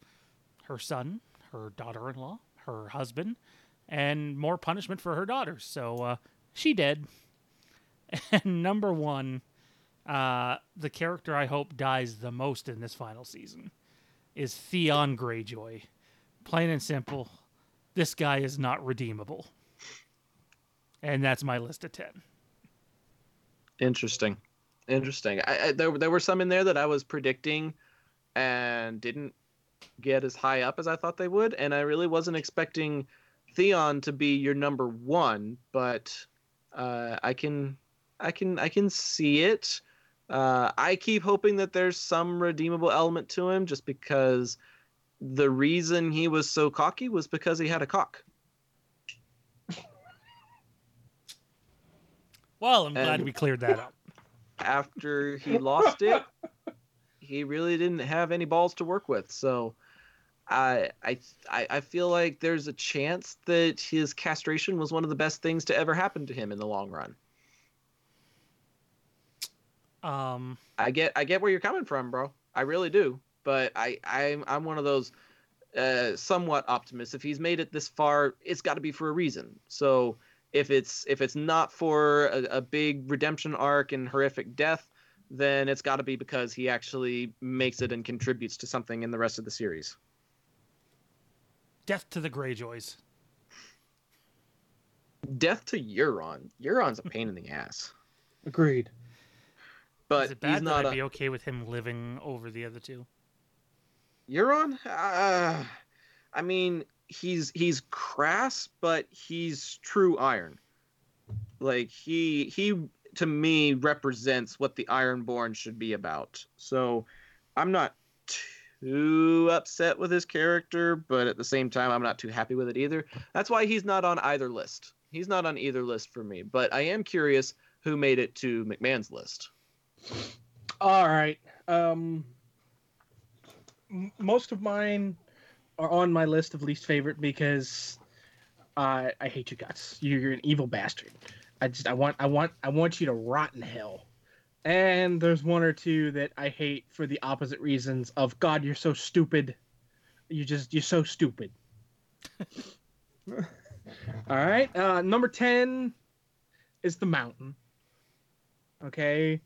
her son, her daughter-in-law, her husband, and more punishment for her daughters. So she dead. And number 1, the character I hope dies the most in this final season is Theon Greyjoy. Plain and simple, this guy is not redeemable. And that's my list of 10. Interesting. There were some in there that I was predicting and didn't get as high up as I thought they would, and I really wasn't expecting Theon to be your number 1, but I can see it. I keep hoping that there's some redeemable element to him, just because the reason he was so cocky was because he had a cock. Well, I'm glad we cleared that up. After he lost it, he really didn't have any balls to work with. So I feel like there's a chance that his castration was one of the best things to ever happen to him in the long run. I get where you're coming from, bro. I really do. But I'm one of those somewhat optimists. If he's made it this far, it's got to be for a reason. So if it's not for a big redemption arc and horrific death, then it's got to be because he actually makes it and contributes to something in the rest of the series. Death to the Greyjoys. Death to Euron. Euron's a pain in the ass. Agreed. But is it bad that I'd be okay with him living over the other 2? Euron? I mean, he's crass, but he's true iron. Like, he to me represents what the Ironborn should be about. So I'm not too upset with his character, but at the same time, I'm not too happy with it either. That's why he's not on either list. He's not on either list for me, but I am curious who made it to McMahon's list. All right. Most of mine are on my list of least favorite because I hate your guts. You're an evil bastard. I want you to rot in hell. And there's one or two that I hate for the opposite reasons of God. You're so stupid. You're so stupid. All right. Number 10 is the Mountain. Okay,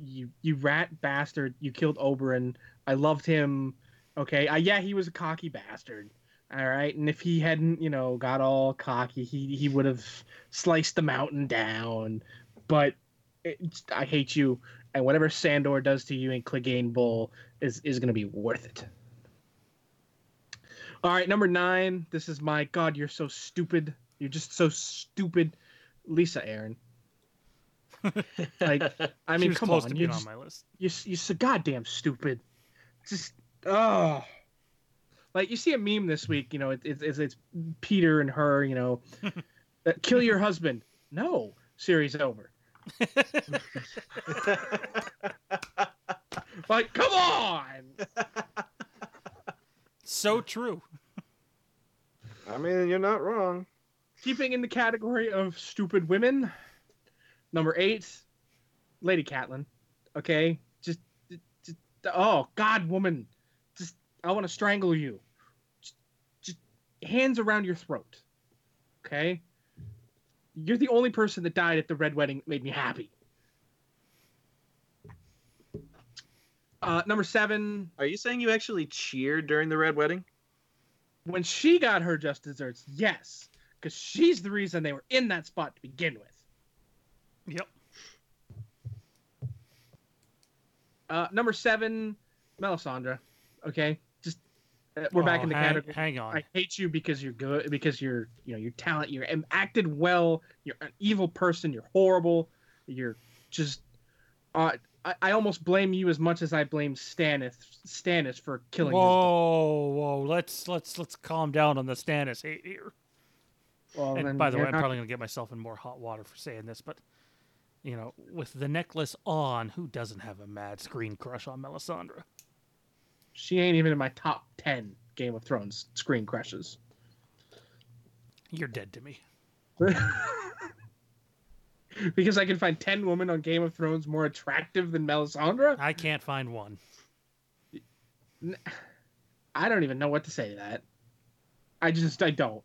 you rat bastard. You killed Oberyn. I loved him. Okay, yeah, he was a cocky bastard, all right? And if he hadn't, you know, got all cocky, he would have sliced the Mountain down. But I hate you, and whatever Sandor does to you in Clegane Bowl is going to be worth it. All right, number 9. This is my, God, you're so stupid. You're just so stupid. Lisa Aaron. Like, I mean, come on. You're on my list. You're so goddamn stupid. Just... Oh, like you see a meme this week, you know, it's Peter and her, you know, kill your husband. No, series over. Like, come on. So true. I mean, you're not wrong. Keeping in the category of stupid women. Number 8, Lady Catelyn. Okay. Just oh God, woman, just I want to strangle you. Just hands around your throat, okay? You're the only person that died at the Red Wedding that made me happy. Number 7. Are you saying you actually cheered during the Red Wedding? When she got her just desserts, yes. Because she's the reason they were in that spot to begin with. Yep. Number 7, Melisandre. Okay, just we're back in the category. Hang on. I hate you because you're good, because you're, you know, you're talented, you're acted well. You're an evil person. You're horrible. You're just. I almost blame you as much as I blame Stannis for killing. Whoa, let's calm down on the Stannis hate here. Well, and by the way, I'm probably going to get myself in more hot water for saying this, but, you know, with the necklace on, who doesn't have a mad screen crush on Melisandre? She ain't even in my top 10 Game of Thrones screen crushes. You're dead to me. Because I can find 10 women on Game of Thrones more attractive than Melisandre? I can't find one. I don't even know what to say to that. I don't.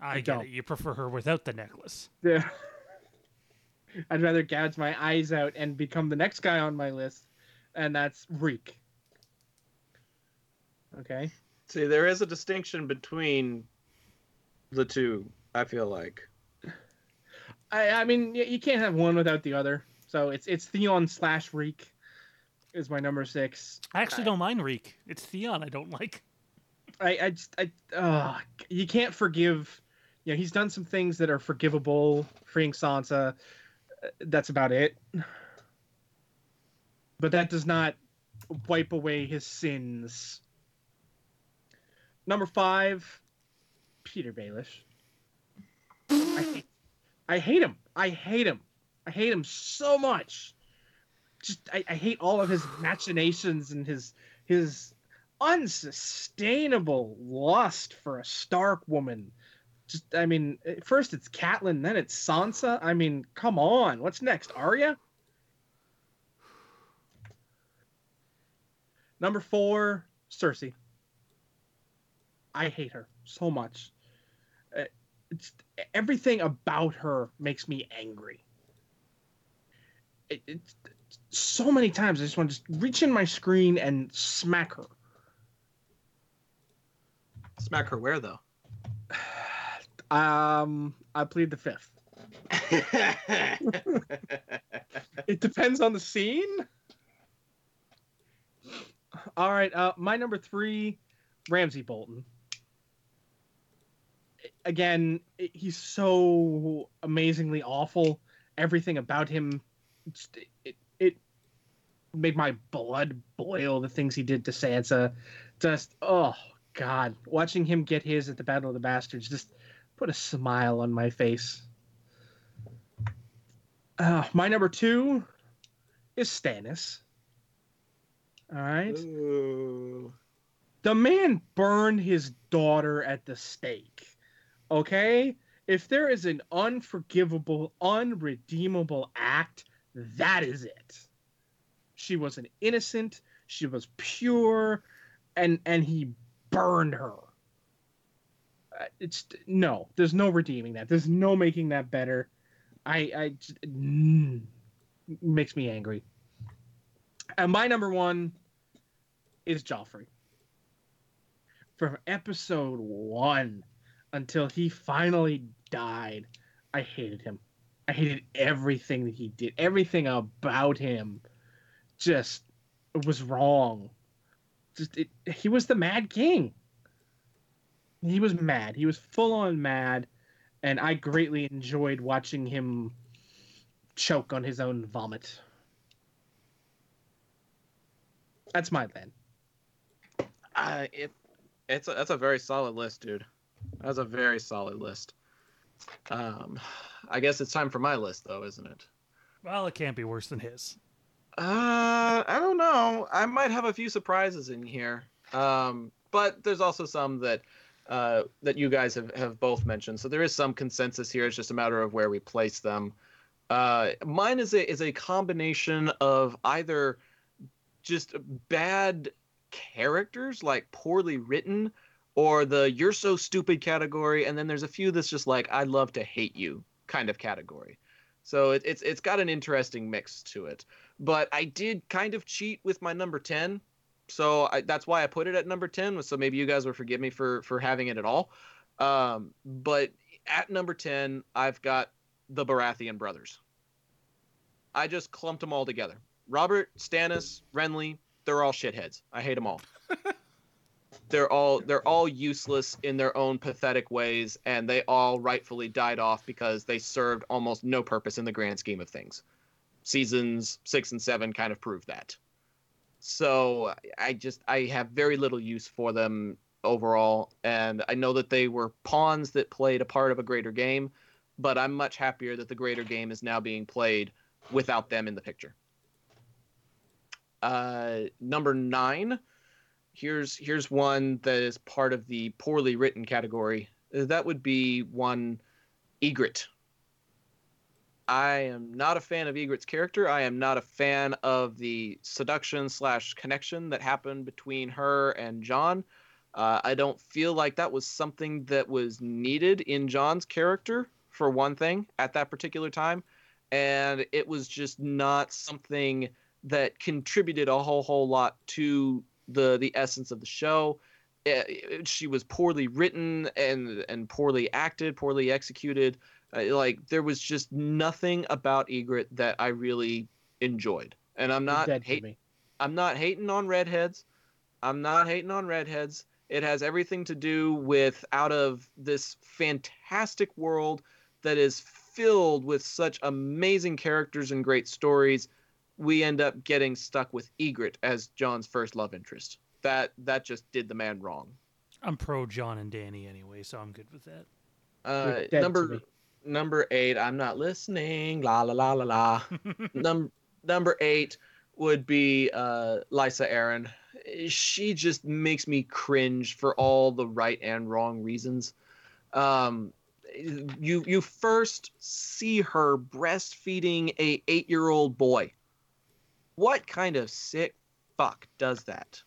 I get it. You prefer her without the necklace. Yeah. I'd rather gouge my eyes out and become the next guy on my list, and that's Reek. Okay. See, there is a distinction between the two, I feel like. I mean, you can't have one without the other. So it's Theon/Reek is my number 6. I actually don't mind Reek. It's Theon I don't like. You can't forgive. You know, he's done some things that are forgivable, freeing Sansa. That's about it. But that does not wipe away his sins. Number 5, Peter Baelish. I hate him. I hate him so much. Just I hate all of his machinations and his unsustainable lust for a Stark woman. Just, I mean, first it's Catelyn, then it's Sansa. I mean, come on. What's next, Arya? Number 4, Cersei. I hate her so much. Everything about her makes me angry. So many times I just want to reach in my screen and smack her. Smack her where, though? I plead the fifth. It depends on the scene. All right, my number 3, Ramsay Bolton. Again, he's so amazingly awful. Everything about him, it made my blood boil. The things he did to Sansa, just oh God, watching him get his at the Battle of the Bastards just put a smile on my face. My number 2 is Stannis. All right. Ooh. The man burned his daughter at the stake. Okay? If there is an unforgivable, unredeemable act, that is it. She was an innocent. She was pure. And he burned her. It's no, there's no redeeming that. There's no making that better. It makes me angry. And my number 1 is Joffrey. From episode 1 until he finally died, I hated him. I hated everything that he did. Everything about him just was wrong. He was the Mad King. He was mad. He was full-on mad, and I greatly enjoyed watching him choke on his own vomit. That's my plan. That's a very solid list, dude. That's a very solid list. I guess it's time for my list, though, isn't it? Well, it can't be worse than his. I don't know. I might have a few surprises in here, but there's also some that. That you guys have both mentioned. So there is some consensus here. It's just a matter of where we place them. Mine is a combination of either just bad characters, like poorly written, or the you're so stupid category, and then there's a few that's just like I'd love to hate you kind of category. So it's got an interesting mix to it. But I did kind of cheat with my number 10, so that's why I put it at number 10, so maybe you guys will forgive me for having it at all. But at number 10, I've got the Baratheon brothers. I just clumped them all together. Robert, Stannis, Renly, they're all shitheads. I hate them all. They're all useless in their own pathetic ways, and they all rightfully died off because they served almost no purpose in the grand scheme of things. Seasons 6 and 7 kind of prove that. So I have very little use for them overall, and I know that they were pawns that played a part of a greater game, but I'm much happier that the greater game is now being played without them in the picture. Number 9, here's one that is part of the poorly written category. That would be one Ygritte. I am not a fan of Ygritte's character. I am not a fan of the seduction/connection that happened between her and Jon. I don't feel like that was something that was needed in Jon's character, for one thing, at that particular time. And it was just not something that contributed a whole lot to the essence of the show. She was poorly written and poorly acted, poorly executed. There was just nothing about Ygritte that I really enjoyed. And I'm not hating on redheads. It has everything to do with out of this fantastic world that is filled with such amazing characters and great stories, we end up getting stuck with Ygritte as Jon's first love interest. That just did the man wrong. I'm pro Jon and Dany anyway, so I'm good with that. Number 8, I'm not listening. La la la la la. Number 8 would be Lysa Arryn. She just makes me cringe for all the right and wrong reasons. You first see her breastfeeding a 8-year-old boy. What kind of sick fuck does that?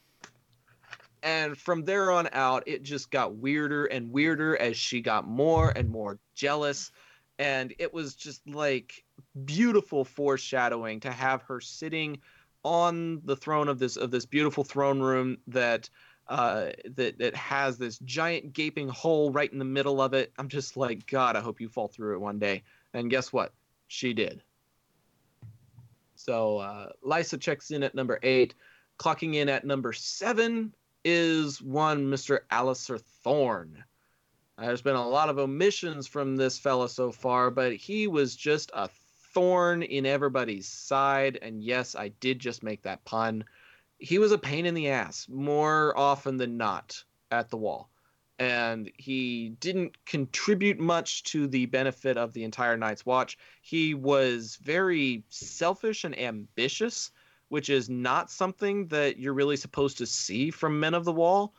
And from there on out, it just got weirder and weirder as she got more and more jealous. And it was just like beautiful foreshadowing to have her sitting on the throne of this beautiful throne room that has this giant gaping hole right in the middle of it. I'm just like, God, I hope you fall through it one day. And guess what? She did. So Lysa checks in at number 8. Clocking in at number 7 is one Mr. Alistair Thorne. There's been a lot of omissions from this fella so far, but he was just a thorn in everybody's side. And yes, I did just make that pun. He was a pain in the ass more often than not at the wall. And he didn't contribute much to the benefit of the entire Night's Watch. He was very selfish and ambitious, which is not something that you're really supposed to see from men of the wall.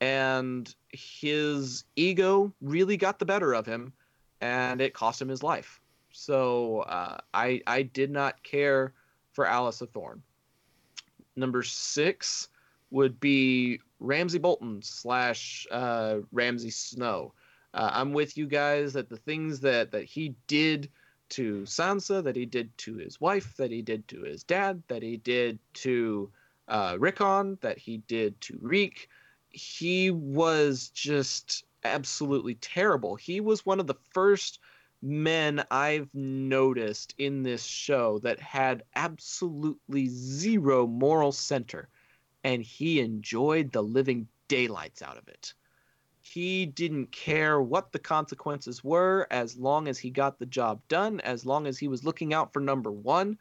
And his ego really got the better of him, and it cost him his life. So I did not care for Alistair Thorne. Number 6 would be Ramsay Bolton / Ramsay Snow. I'm with you guys that the things that he did to Sansa, that he did to his wife, that he did to his dad, that he did to Rickon, that he did to Reek, he was just absolutely terrible. He was one of the first men I've noticed in this show that had absolutely zero moral center, and he enjoyed the living daylights out of it. He didn't care what the consequences were as long as he got the job done, as long as he was looking out for number one.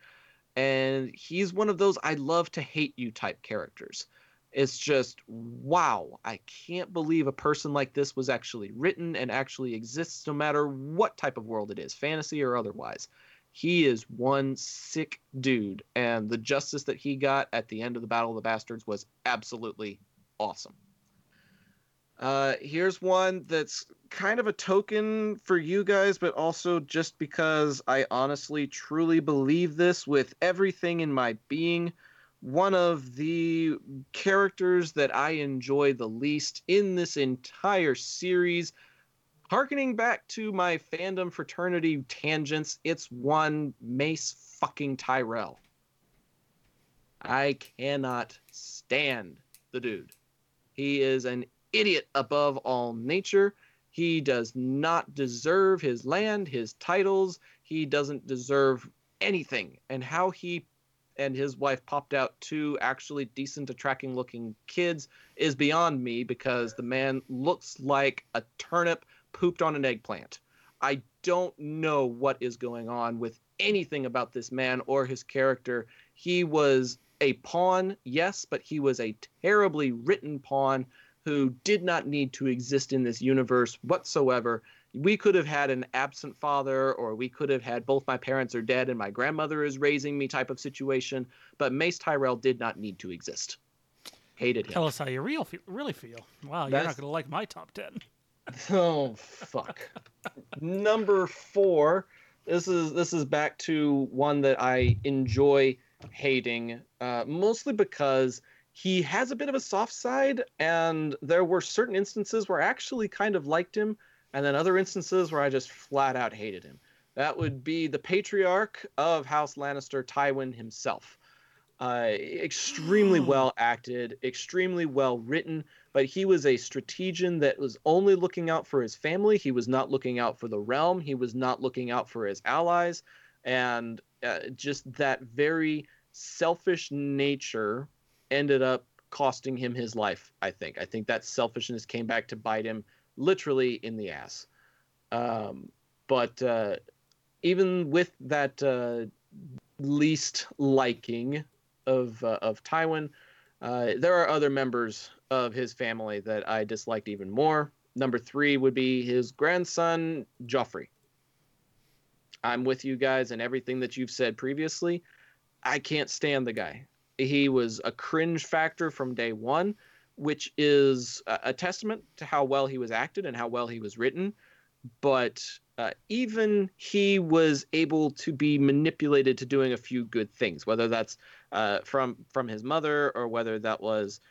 And he's one of those I love to hate you type characters. It's just, wow, I can't believe a person like this was actually written and actually exists no matter what type of world it is, fantasy or otherwise. He is one sick dude, and the justice that he got at the end of the Battle of the Bastards was absolutely awesome. Here's one that's kind of a token for you guys, but also just because I honestly, truly believe this with everything in my being. one of the characters that I enjoy the least in this entire series. Harkening back to my Fandom Fraternity tangents, it's one Mace fucking Tyrell. I cannot stand the dude. He is an idiot above all nature. He does not deserve his land, his titles. He doesn't deserve anything. And how he and his wife popped out two actually decent, attracting-looking kids is beyond me, because the man looks like a turnip pooped on an eggplant. I don't know what is going on with anything about this man or his character. He was a pawn, yes, but he was a terribly written pawn who did not need to exist in this universe whatsoever. We could have had an absent father, or we could have had both my parents are dead and my grandmother is raising me type of situation, but Mace Tyrell did not need to exist. Hated him. Tell us how you really feel. Wow, you're not going to like my top 10. Oh, fuck. Number 4. This is back to one that I enjoy hating, mostly because he has a bit of a soft side, and there were certain instances where I actually kind of liked him, and then other instances where I just flat out hated him. That would be the patriarch of House Lannister, Tywin himself. Extremely well acted, extremely well written, but he was a strategist that was only looking out for his family. He was not looking out for the realm. He was not looking out for his allies. And just that very selfish nature ended up costing him his life, I think. I think that selfishness came back to bite him literally in the ass. But even with that least liking of Tywin, there are other members of his family that I disliked even more. Number 3 would be his grandson, Joffrey. I'm with you guys in everything that you've said previously. I can't stand the guy. He was a cringe factor from day one, which is a testament to how well he was acted and how well he was written. But even he was able to be manipulated to doing a few good things, whether that's from his mother or whether that was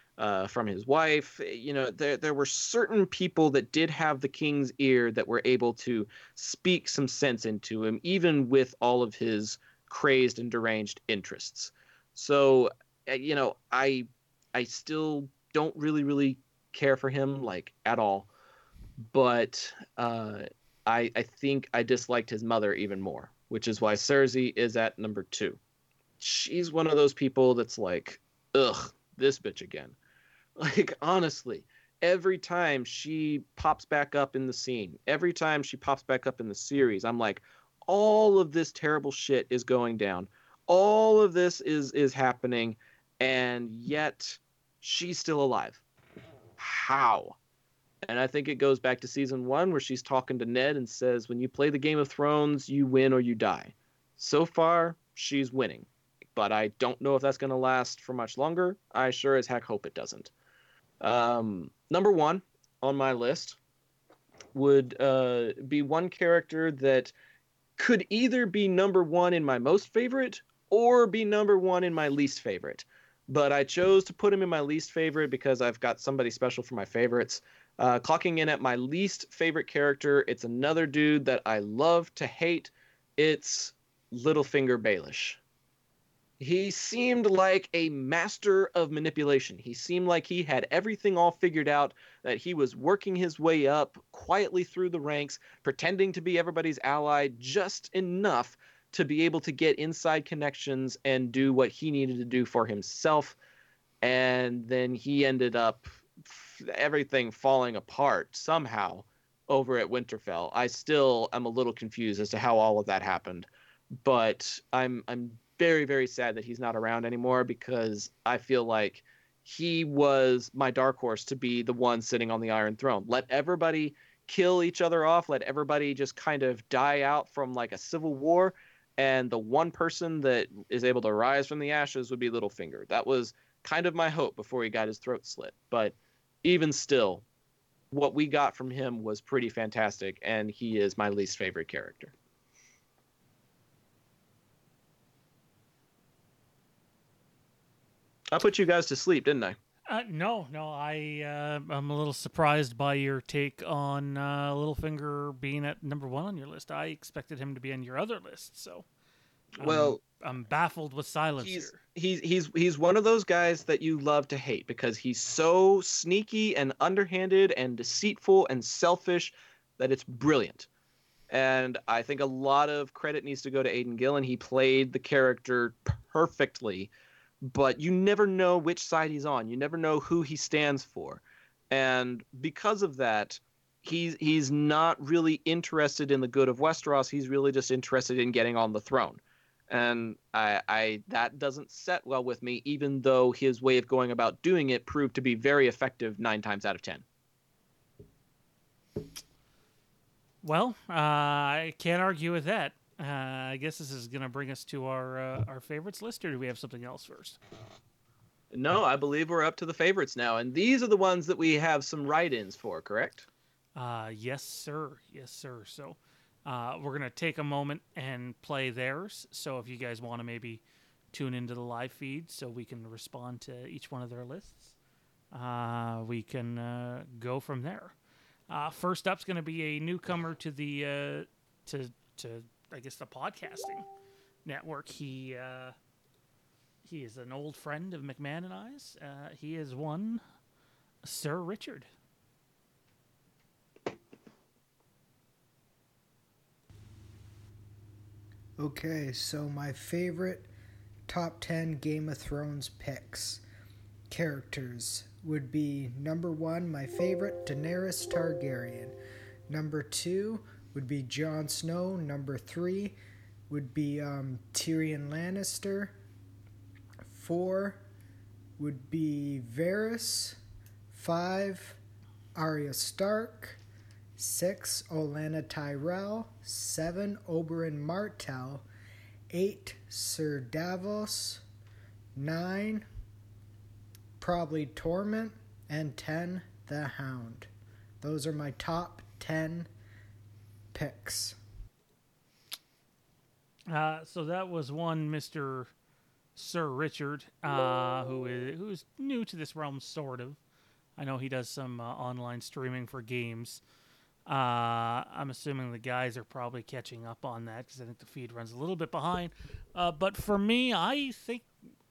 from his wife. You know, there were certain people that did have the king's ear that were able to speak some sense into him, even with all of his crazed and deranged interests. So, you know, I still don't really care for him, like, at all. But I think I disliked his mother even more, which is why Cersei is at number 2. She's one of those people that's like, ugh, this bitch again. Like, honestly, every time she pops back up in the scene, every time she pops back up in the series, I'm like, all of this terrible shit is going down. All of this is happening, and yet she's still alive. How? And I think it goes back to season 1 where she's talking to Ned and says, when you play the Game of Thrones, you win or you die. So far, she's winning. But I don't know if that's going to last for much longer. I sure as heck hope it doesn't. Number 1 on my list would be one character that could either be number 1 in my most favorite or be number 1 in my least favorite. But I chose to put him in my least favorite because I've got somebody special for my favorites. Clocking in at my least favorite character, it's another dude that I love to hate. It's Littlefinger Baelish. He seemed like a master of manipulation. He seemed like he had everything all figured out, that he was working his way up quietly through the ranks, pretending to be everybody's ally just enough to be able to get inside connections and do what he needed to do for himself. And then he ended up everything falling apart somehow over at Winterfell. I still am a little confused as to how all of that happened, but I'm very, very sad that he's not around anymore, because I feel like he was my dark horse to be the one sitting on the Iron Throne. Let everybody kill each other off. Let everybody just kind of die out from like a civil war. And the one person that is able to rise from the ashes would be Littlefinger. That was kind of my hope before he got his throat slit. But even still, what we got from him was pretty fantastic, and he is my least favorite character. I put you guys to sleep, didn't I? No, I'm a little surprised by your take on Littlefinger being at number one on your list. I expected him to be on your other list, so well, I'm baffled with silence here. He's one of those guys that you love to hate because he's so sneaky and underhanded and deceitful and selfish that it's brilliant. And I think a lot of credit needs to go to Aidan Gillen. He played the character perfectly, but you never know which side he's on. You never know who he stands for. And because of that, he's not really interested in the good of Westeros. He's really just interested in getting on the throne. And I that doesn't set well with me, even though his way of going about doing it proved to be very effective 9 times out of 10. Well, I can't argue with that. I guess this is going to bring us to our favorites list, or do we have something else first? No, I believe we're up to the favorites now, and these are the ones that we have some write-ins for, correct? Yes, sir. So we're going to take a moment and play theirs. So if you guys want to maybe tune into the live feed so we can respond to each one of their lists, we can go from there. First up's going to be a newcomer to the the podcasting network. He is an old friend of McMahon and I's. He is one Sir Richard. Okay, so my favorite top 10 Game of Thrones picks characters would be number 1, my favorite, Daenerys Targaryen. Number 2 would be Jon Snow. Number 3 would be Tyrion Lannister. 4 would be Varys. 5, Arya Stark. 6, Olenna Tyrell. 7, Oberyn Martell. 8, Ser Davos. 9, probably Torment, and 10, the Hound. Those are my top 10 picks. So that was one Mr. Sir Richard, who is new to this realm, sort of. I know he does some online streaming for games. I'm assuming the guys are probably catching up on that because I think the feed runs a little bit behind. But for me, I think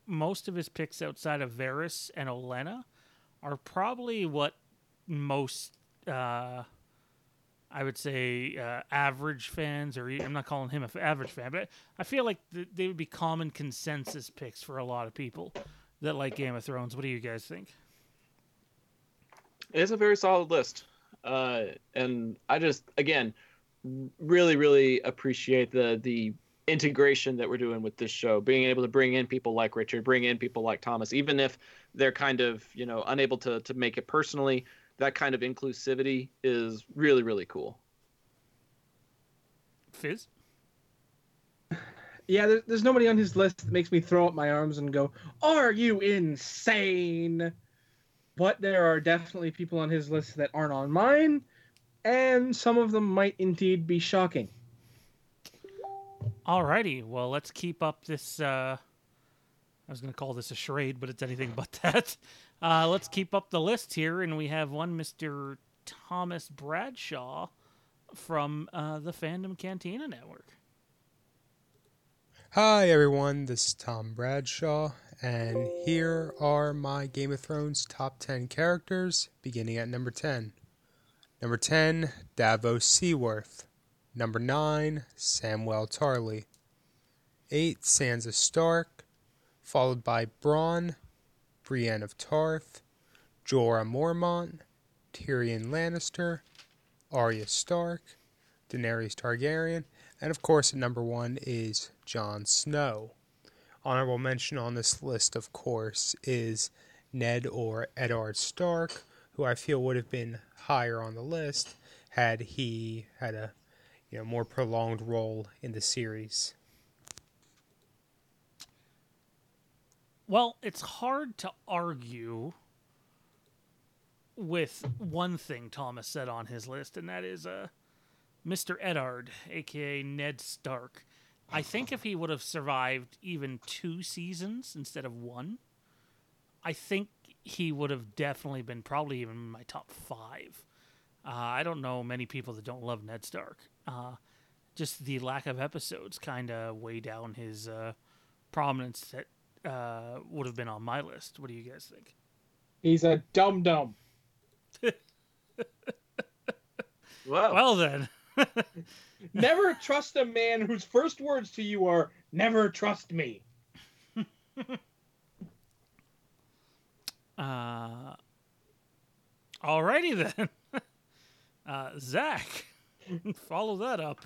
most of his picks outside of Varys and Olenna are probably what most, I would say, average fans, or I'm not calling him an average fan, but I feel like they would be common consensus picks for a lot of people that like Game of Thrones. What do you guys think? It's a very solid list. And I just, again, really, really appreciate the integration that we're doing with this show, being able to bring in people like Richard, bring in people like Thomas, even if they're kind of, unable to make it personally. That kind of inclusivity is really, really cool. Fizz? Yeah, there's nobody on his list that makes me throw up my arms and go, "Are you insane?" But there are definitely people on his list that aren't on mine, and some of them might indeed be shocking. Alrighty, well, let's keep up this, I was going to call this a charade, but it's anything but that. Let's keep up the list here, and we have one Mr. Thomas Bradshaw from the Phantom Cantina Network. Hi, everyone, this is Tom Bradshaw, and here are my Game of Thrones top 10 characters, beginning at number 10. Number 10, Davos Seaworth. Number 9, Samwell Tarly. 8, Sansa Stark, followed by Bronn, Brienne of Tarth, Jorah Mormont, Tyrion Lannister, Arya Stark, Daenerys Targaryen, and of course at number 1 is Jon Snow. Honorable mention on this list, of course, is Ned or Eddard Stark, who I feel would have been higher on the list had he had a more prolonged role in the series. Well, it's hard to argue with one thing Thomas said on his list, and that is Mr. Eddard, a.k.a. Ned Stark. I think if he would have survived even 2 seasons instead of 1, I think he would have definitely been probably even in my top five. I don't know many people that don't love Ned Stark. Just the lack of episodes kind of weigh down his prominence that would have been on my list. What do you guys think? He's a dum-dum. Well then. Never trust a man whose first words to you are, never trust me. Alrighty then. Zach, follow that up.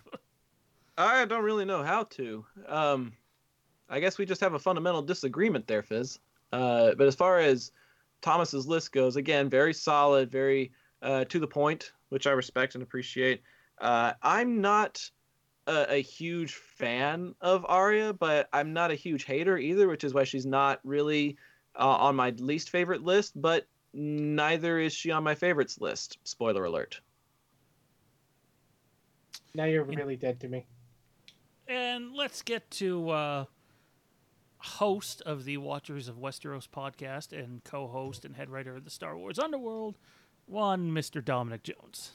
I don't really know how to. I guess we just have a fundamental disagreement there, Fizz. But as far as Thomas's list goes, again, very solid, very to the point, which I respect and appreciate. I'm not a huge fan of Arya, but I'm not a huge hater either, which is why she's not really on my least favorite list, but neither is she on my favorites list. Spoiler alert. Now you're really dead to me. And let's get to host of the Watchers of Westeros podcast and co-host and head writer of the Star Wars Underworld, one Mr. Dominic Jones.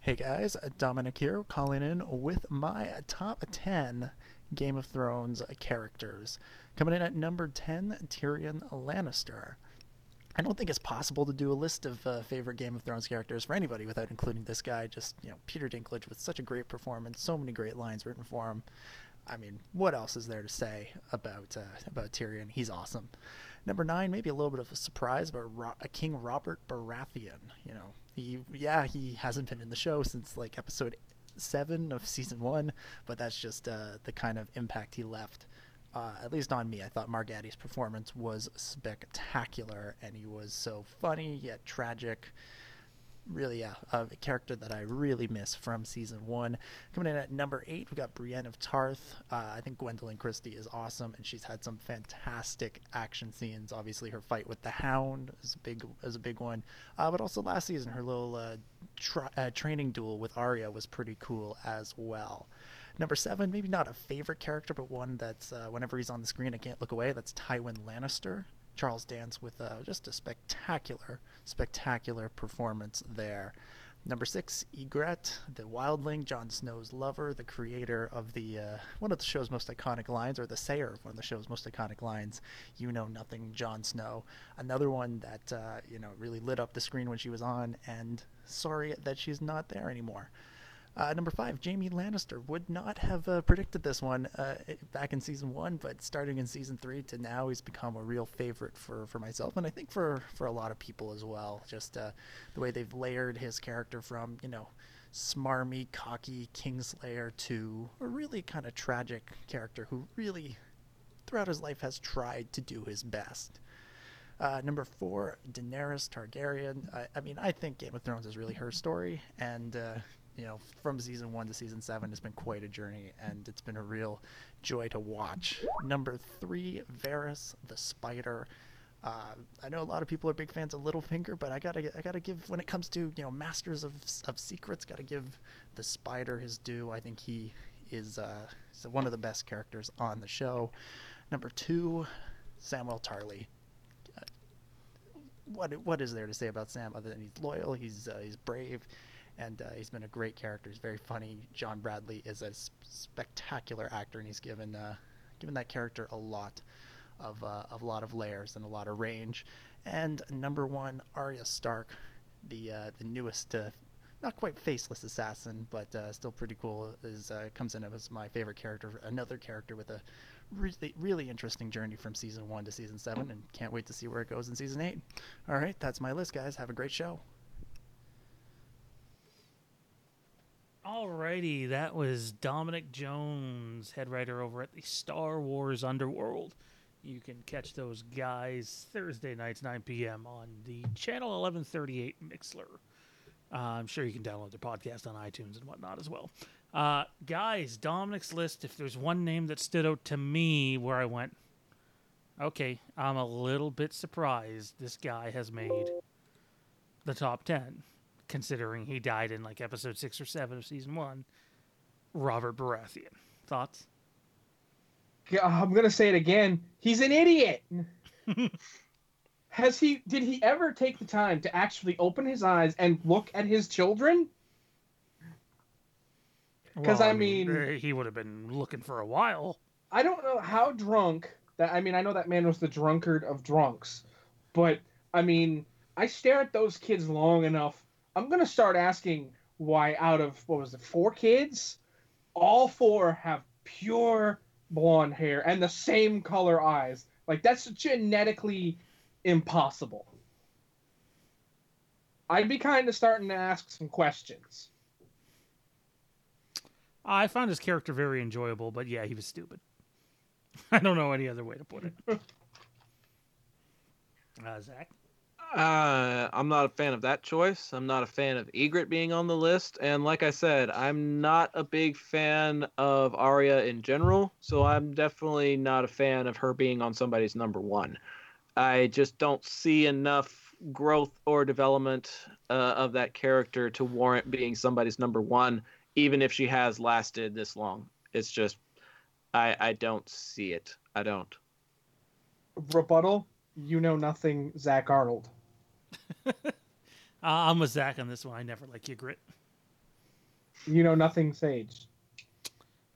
Hey guys, Dominic here, calling in with my top 10 Game of Thrones characters. Coming in at number 10, Tyrion Lannister. I don't think it's possible to do a list of favorite Game of Thrones characters for anybody without including this guy. Just, you know, Peter Dinklage with such a great performance, so many great lines written for him. I mean, what else is there to say about Tyrion? He's awesome. Number 9, maybe a little bit of a surprise, but King Robert Baratheon. You know, he hasn't been in the show since like episode 7 of season 1, but that's just the kind of impact he left, at least on me. I thought Mark Addy's performance was spectacular, and he was so funny yet tragic. Really, a character that I really miss from season 1. Coming in at number 8, we got Brienne of Tarth. I think Gwendolyn Christie is awesome, and she's had some fantastic action scenes. Obviously, her fight with the Hound is a big one, but also last season, her little training duel with Arya was pretty cool as well. Number 7, maybe not a favorite character, but one that's whenever he's on the screen, I can't look away. That's Tywin Lannister. Charles Dance with just a spectacular performance there. Number 6, Ygritte, the wildling, Jon Snow's lover, the creator of the one of the show's most iconic lines, or the sayer of one of the show's most iconic lines, "You know nothing, Jon Snow." Another one that really lit up the screen when she was on, and sorry that she's not there anymore. Number 5, Jaime Lannister. Would not have predicted this one back in season 1, but starting in season 3 to now, he's become a real favorite for myself, and I think for a lot of people as well. Just the way they've layered his character from, you know, smarmy, cocky Kingslayer to a really kind of tragic character who really, throughout his life, has tried to do his best. Number 4, Daenerys Targaryen. I think Game of Thrones is really her story, and from season 1 to season 7, it's been quite a journey, and it's been a real joy to watch. Number 3, Varys the Spider. I know a lot of people are big fans of Littlefinger, but I gotta give, when it comes to Masters of Secrets, gotta give the Spider his due. I think he is one of the best characters on the show. Number 2, Samwell Tarly. What is there to say about Sam other than he's loyal, he's brave, and he's been a great character. He's very funny. John Bradley is a spectacular actor, and he's given that character a lot of layers and a lot of range. And number 1, Arya Stark, the newest, not quite faceless assassin, but still pretty cool. Comes in as my favorite character. Another character with a really, really interesting journey from season 1 to season 7, and can't wait to see where it goes in season 8. All right, that's my list, guys. Have a great show. Alrighty, that was Dominic Jones, head writer over at the Star Wars Underworld. You can catch those guys Thursday nights, 9 p.m. on the Channel 1138 Mixler. I'm sure you can download their podcast on iTunes and whatnot as well. Guys, Dominic's list, if there's one name that stood out to me where I went, okay, I'm a little bit surprised this guy has made the top 10. Considering he died in like episode 6 or 7 of season 1, Robert Baratheon. Thoughts? I'm gonna say it again. He's an idiot. Did he ever take the time to actually open his eyes and look at his children? Because well, I mean, he would have been looking for a while. I don't know how drunk that. I mean, I know that man was the drunkard of drunks, but I mean, I stare at those kids long enough. I'm gonna start asking why out of what was it, 4 kids, all 4 have pure blonde hair and the same color eyes. Like, that's genetically impossible. I'd be kind of starting to ask some questions. I found his character very enjoyable, but yeah, he was stupid. I don't know any other way to put it. Zach? I'm not a fan of that choice. I'm not a fan of Ygritte being on the list. And like I said, I'm not a big fan of Arya in general, so I'm definitely not a fan of her being on somebody's number 1. I just don't see enough growth or development of that character to warrant being somebody's number 1, even if she has lasted this long. It's just, I don't see it. I don't. Rebuttal? You know nothing, Zach Arnold. I'm with Zach on this one. I never like Ygritte. You know nothing, Sage.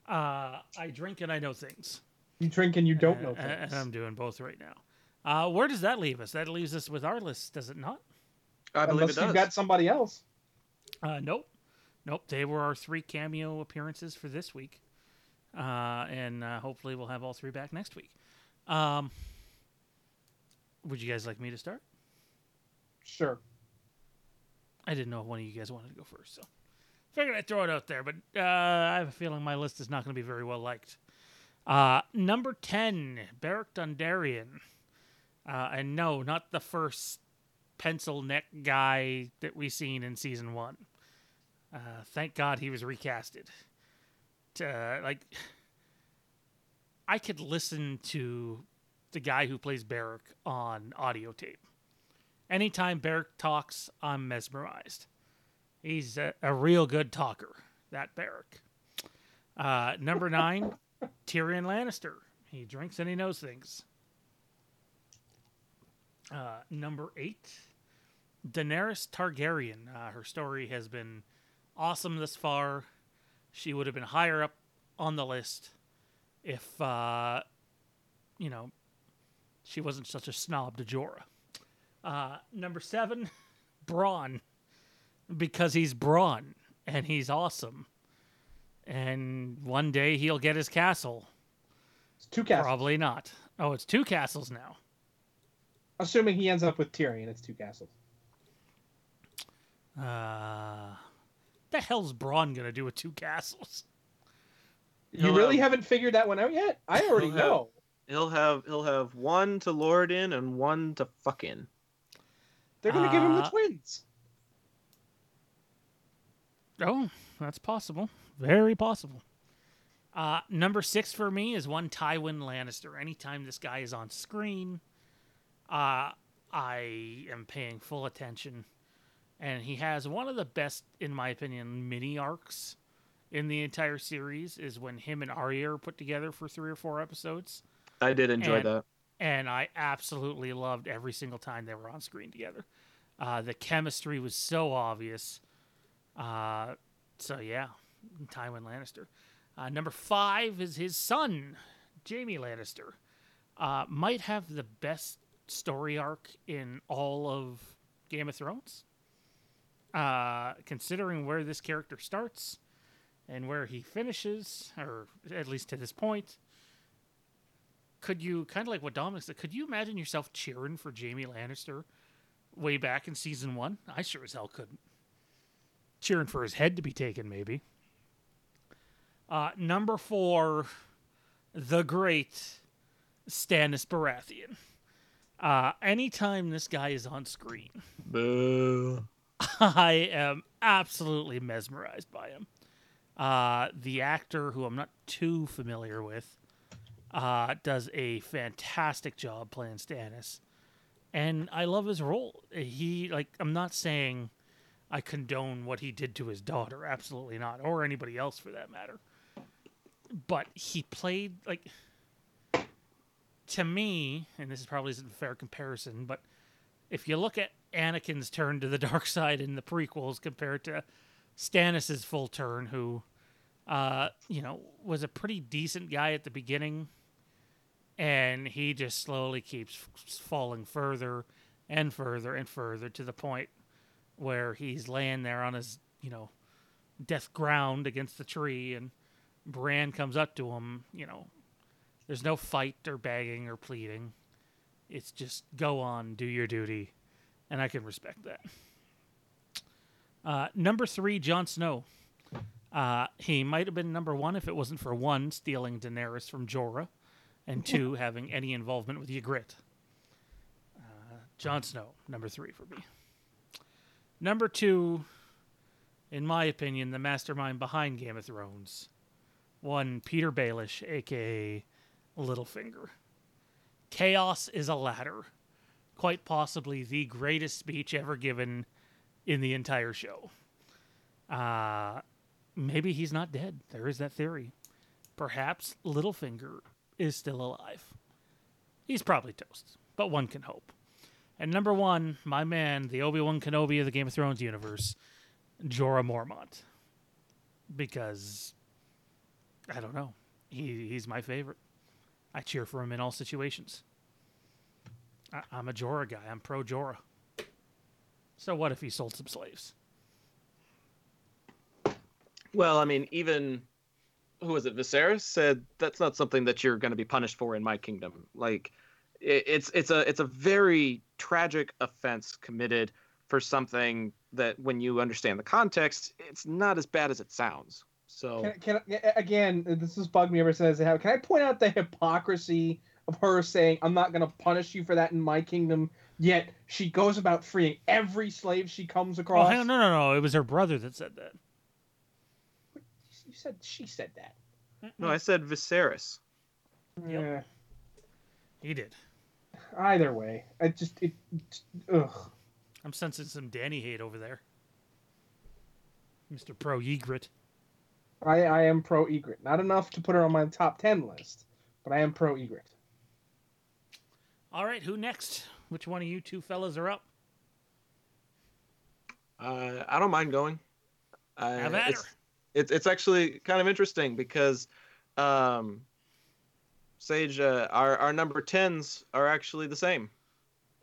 I drink and I know things. You drink and you don't know things. And I'm doing both right now. Where does that leave us? That leaves us with our list, does it not? I believe it does. Unless you've got somebody else. Nope. They were our 3 cameo appearances for this week. And hopefully we'll have all 3 back next week. Would you guys like me to start? Sure. I didn't know if one of you guys wanted to go first, so figured I'd throw it out there, but I have a feeling my list is not going to be very well liked. Number 10, Beric Dondarrion. And no, not the first pencil neck guy that we seen in season 1. Thank God he was recasted. I could listen to the guy who plays Beric on audio tape. Anytime Beric talks, I'm mesmerized. He's a real good talker, that Beric. Number 9, Tyrion Lannister. He drinks and he knows things. Number 8, Daenerys Targaryen. Her story has been awesome this far. She would have been higher up on the list if, she wasn't such a snob to Jorah. Number 7, Bronn. Because he's Bronn, and he's awesome. And one day he'll get his castle. It's 2 castles. Probably not. Oh, it's 2 castles now. Assuming he ends up with Tyrion, it's 2 castles. What the hell's Bronn going to do with 2 castles? You really haven't figured that one out yet? I already know. He'll have 1 to lord in and 1 to fuck in. They're going to give him the twins. Oh, that's possible. Very possible. Number 6 for me is 1 Tywin Lannister. Anytime this guy is on screen, I am paying full attention. And he has one of the best, in my opinion, mini arcs in the entire series is when him and Arya are put together for 3 or 4 episodes. I did enjoy that. And I absolutely loved every single time they were on screen together. The chemistry was so obvious. So, yeah, Tywin Lannister. Number 5 is his son, Jaime Lannister. Might have the best story arc in all of Game of Thrones. Considering where this character starts and where he finishes, or at least to this point, could you, kind of like what Dominic said, could you imagine yourself cheering for Jaime Lannister way back in season 1? I sure as hell couldn't. Cheering for his head to be taken, maybe. Number 4, the great Stannis Baratheon. Anytime this guy is on screen. Boo. I am absolutely mesmerized by him. The actor, who I'm not too familiar with, does a fantastic job playing Stannis. And I love his role. I'm not saying I condone what he did to his daughter. Absolutely not. Or anybody else, for that matter. But he played, to me, and this is probably isn't a fair comparison, but if you look at Anakin's turn to the dark side in the prequels compared to Stannis' full turn, who, was a pretty decent guy at the beginning, and he just slowly keeps falling further and further and further to the point where he's laying there on his, death ground against the tree, and Bran comes up to him. There's no fight or begging or pleading. It's just go on, do your duty, and I can respect that. Number 3, Jon Snow. He might have been number 1 if it wasn't for 1, stealing Daenerys from Jorah, and 2, having any involvement with Ygritte. Jon Snow, number 3 for me. Number 2, in my opinion, the mastermind behind Game of Thrones. 1, Peter Baelish, a.k.a. Littlefinger. Chaos is a ladder. Quite possibly the greatest speech ever given in the entire show. Maybe he's not dead. There is that theory. Perhaps Littlefinger is still alive. He's probably toast, but one can hope. And number 1, my man, the Obi-Wan Kenobi of the Game of Thrones universe, Jorah Mormont. Because, I don't know, he's my favorite. I cheer for him in all situations. I'm a Jorah guy. I'm pro Jorah. So what if he sold some slaves? Well, I mean, even, who was it, Viserys said, that's not something that you're going to be punished for in my kingdom. Like, it's a very tragic offense committed for something that, when you understand the context, it's not as bad as it sounds. So can I, again, this has bugged me ever since it happened. Can I point out the hypocrisy of her saying, I'm not going to punish you for that in my kingdom, yet she goes about freeing every slave she comes across? Oh, no. It was her brother that said that. You said she said that. No, I said Viserys. Yeah. Yep. He did. Either way, ugh. I'm sensing some Danny hate over there. Mr. Pro Ygritte. I am pro Ygritte. Not enough to put her on my top 10 list, but I am pro Ygritte. All right, who next? Which one of you two fellas are up? I don't mind going. Have at her. It's actually kind of interesting because, Sage, our number 10s are actually the same.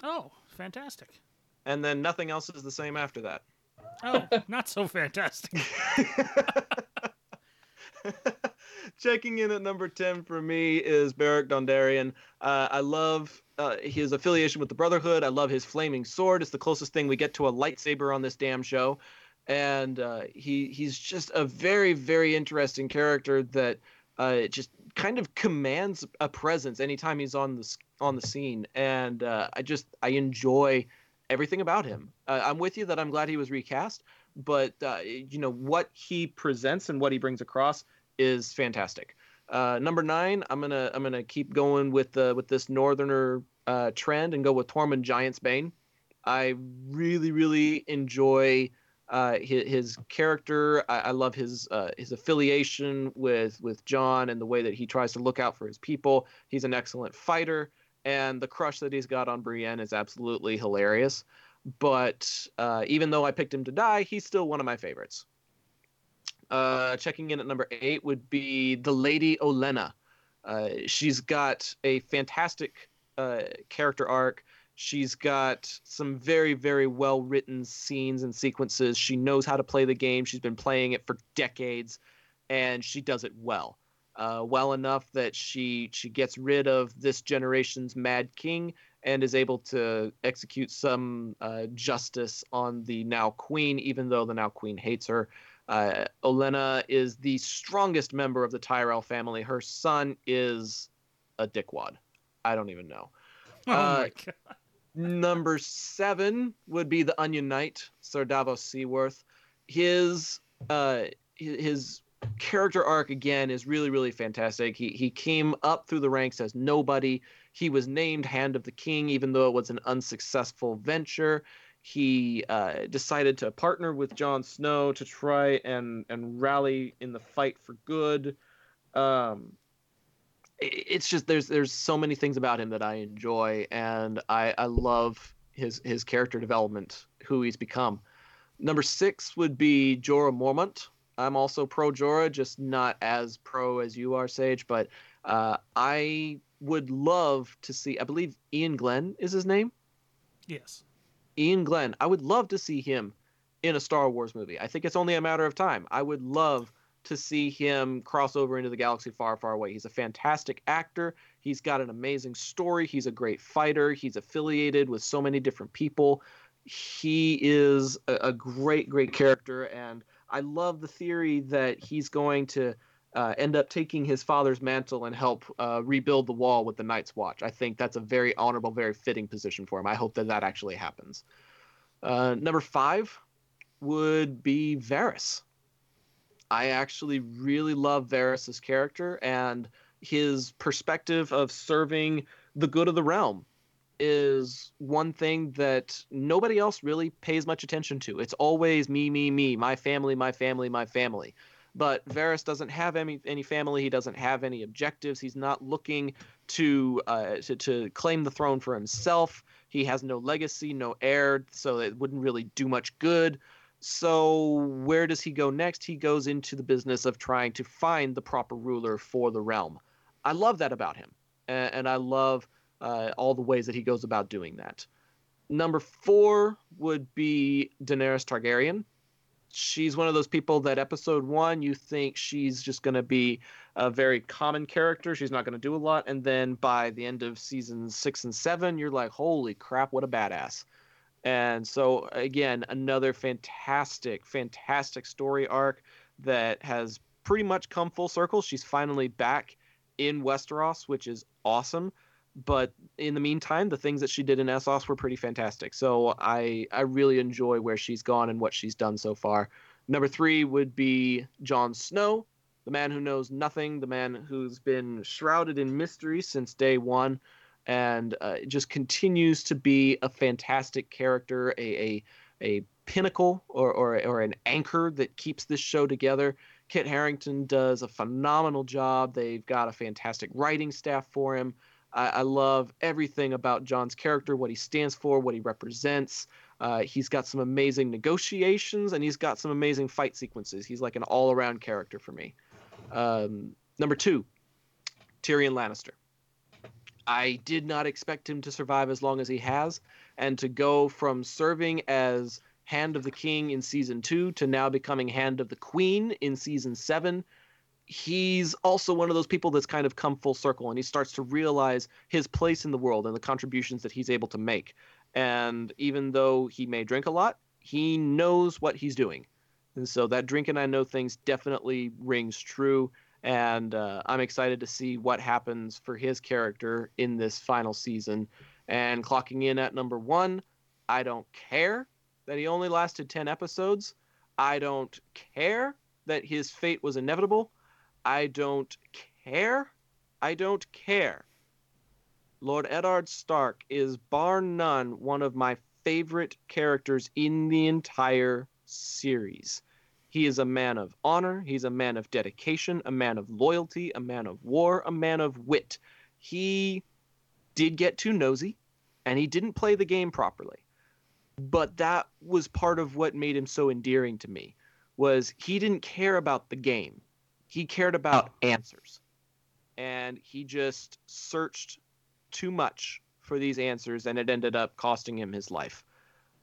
Oh, fantastic. And then nothing else is the same after that. Oh, not so fantastic. Checking in at number 10 for me is Beric Dondarrion. I love his affiliation with the Brotherhood. I love his flaming sword. It's the closest thing we get to a lightsaber on this damn show. And he's just a very, very interesting character that just kind of commands a presence anytime he's on the scene. And I enjoy everything about him. I'm with you that I'm glad he was recast, but what he presents and what he brings across is fantastic. Number 9, I'm gonna keep going with this northerner trend and go with Tormund Giantsbane. I really, really enjoy his character. I love his affiliation with Jon and the way that he tries to look out for his people. He's an excellent fighter, and the crush that he's got on Brienne is absolutely hilarious. But even though I picked him to die, he's still one of my favorites. Checking in at number 8 would be the Lady Olenna. She's got a fantastic character arc. She's got some very, very well-written scenes and sequences. She knows how to play the game. She's been playing it for decades, and she does it well. Well enough that she gets rid of this generation's Mad King and is able to execute some justice on the now Queen, even though the now Queen hates her. Olenna is the strongest member of the Tyrell family. Her son is a dickwad. I don't even know. Oh my God. Number 7 would be the Onion Knight, Ser Davos Seaworth. His character arc again is really, really fantastic. He came up through the ranks as nobody. He was named Hand of the King, even though it was an unsuccessful venture. He decided to partner with Jon Snow to try and rally in the fight for good. it's just there's so many things about him that I enjoy, and I love his character development, who he's become. Number 6 would be Jorah Mormont. I'm also pro Jorah, just not as pro as you are, Sage, but I would love to see, I believe Ian Glenn is his name? Yes. Ian Glenn. I would love to see him in a Star Wars movie. I think it's only a matter of time. I would love to see him cross over into the galaxy far, far away. He's a fantastic actor. He's got an amazing story. He's a great fighter. He's affiliated with so many different people. He is a great, great character, and I love the theory that he's going to end up taking his father's mantle and help rebuild the wall with the Night's Watch. I think that's a very honorable, very fitting position for him. I hope that that actually happens. Number 5 would be Varys. I actually really love Varys' character and his perspective of serving the good of the realm is one thing that nobody else really pays much attention to. It's always me, me, me, my family, my family, my family. But Varys doesn't have any family. He doesn't have any objectives. He's not looking to claim the throne for himself. He has no legacy, no heir, so it wouldn't really do much good. So where does he go next? He goes into the business of trying to find the proper ruler for the realm. I love that about him, and I love all the ways that he goes about doing that. Number 4 would be Daenerys Targaryen. She's one of those people that episode 1, you think she's just going to be a very common character. She's not going to do a lot. And then by the end of seasons 6 and 7, you're like, holy crap, what a badass. And so, again, another fantastic, fantastic story arc that has pretty much come full circle. She's finally back in Westeros, which is awesome. But in the meantime, the things that she did in Essos were pretty fantastic. So I really enjoy where she's gone and what she's done so far. Number 3 would be Jon Snow, the man who knows nothing, the man who's been shrouded in mystery since day one, and just continues to be a fantastic character, a pinnacle or an anchor that keeps this show together. Kit Harington does a phenomenal job. They've got a fantastic writing staff for him. I love everything about Jon's character, what he stands for, what he represents. He's got some amazing negotiations, and he's got some amazing fight sequences. He's like an all-around character for me. Number 2, Tyrion Lannister. I did not expect him to survive as long as he has, and to go from serving as Hand of the King in Season 2 to now becoming Hand of the Queen in Season 7. He's also one of those people that's kind of come full circle, and he starts to realize his place in the world and the contributions that he's able to make. And even though he may drink a lot, he knows what he's doing. And so that drink and I know things definitely rings true. And I'm excited to see what happens for his character in this final season. And clocking in at number 1, I don't care that he only lasted 10 episodes. I don't care that his fate was inevitable. I don't care. I don't care. Lord Eddard Stark is bar none one of my favorite characters in the entire series. He is a man of honor. He's a man of dedication, a man of loyalty, a man of war, a man of wit. He did get too nosy, and he didn't play the game properly. But that was part of what made him so endearing to me, was he didn't care about the game. He cared about answers, and he just searched too much for these answers, and it ended up costing him his life.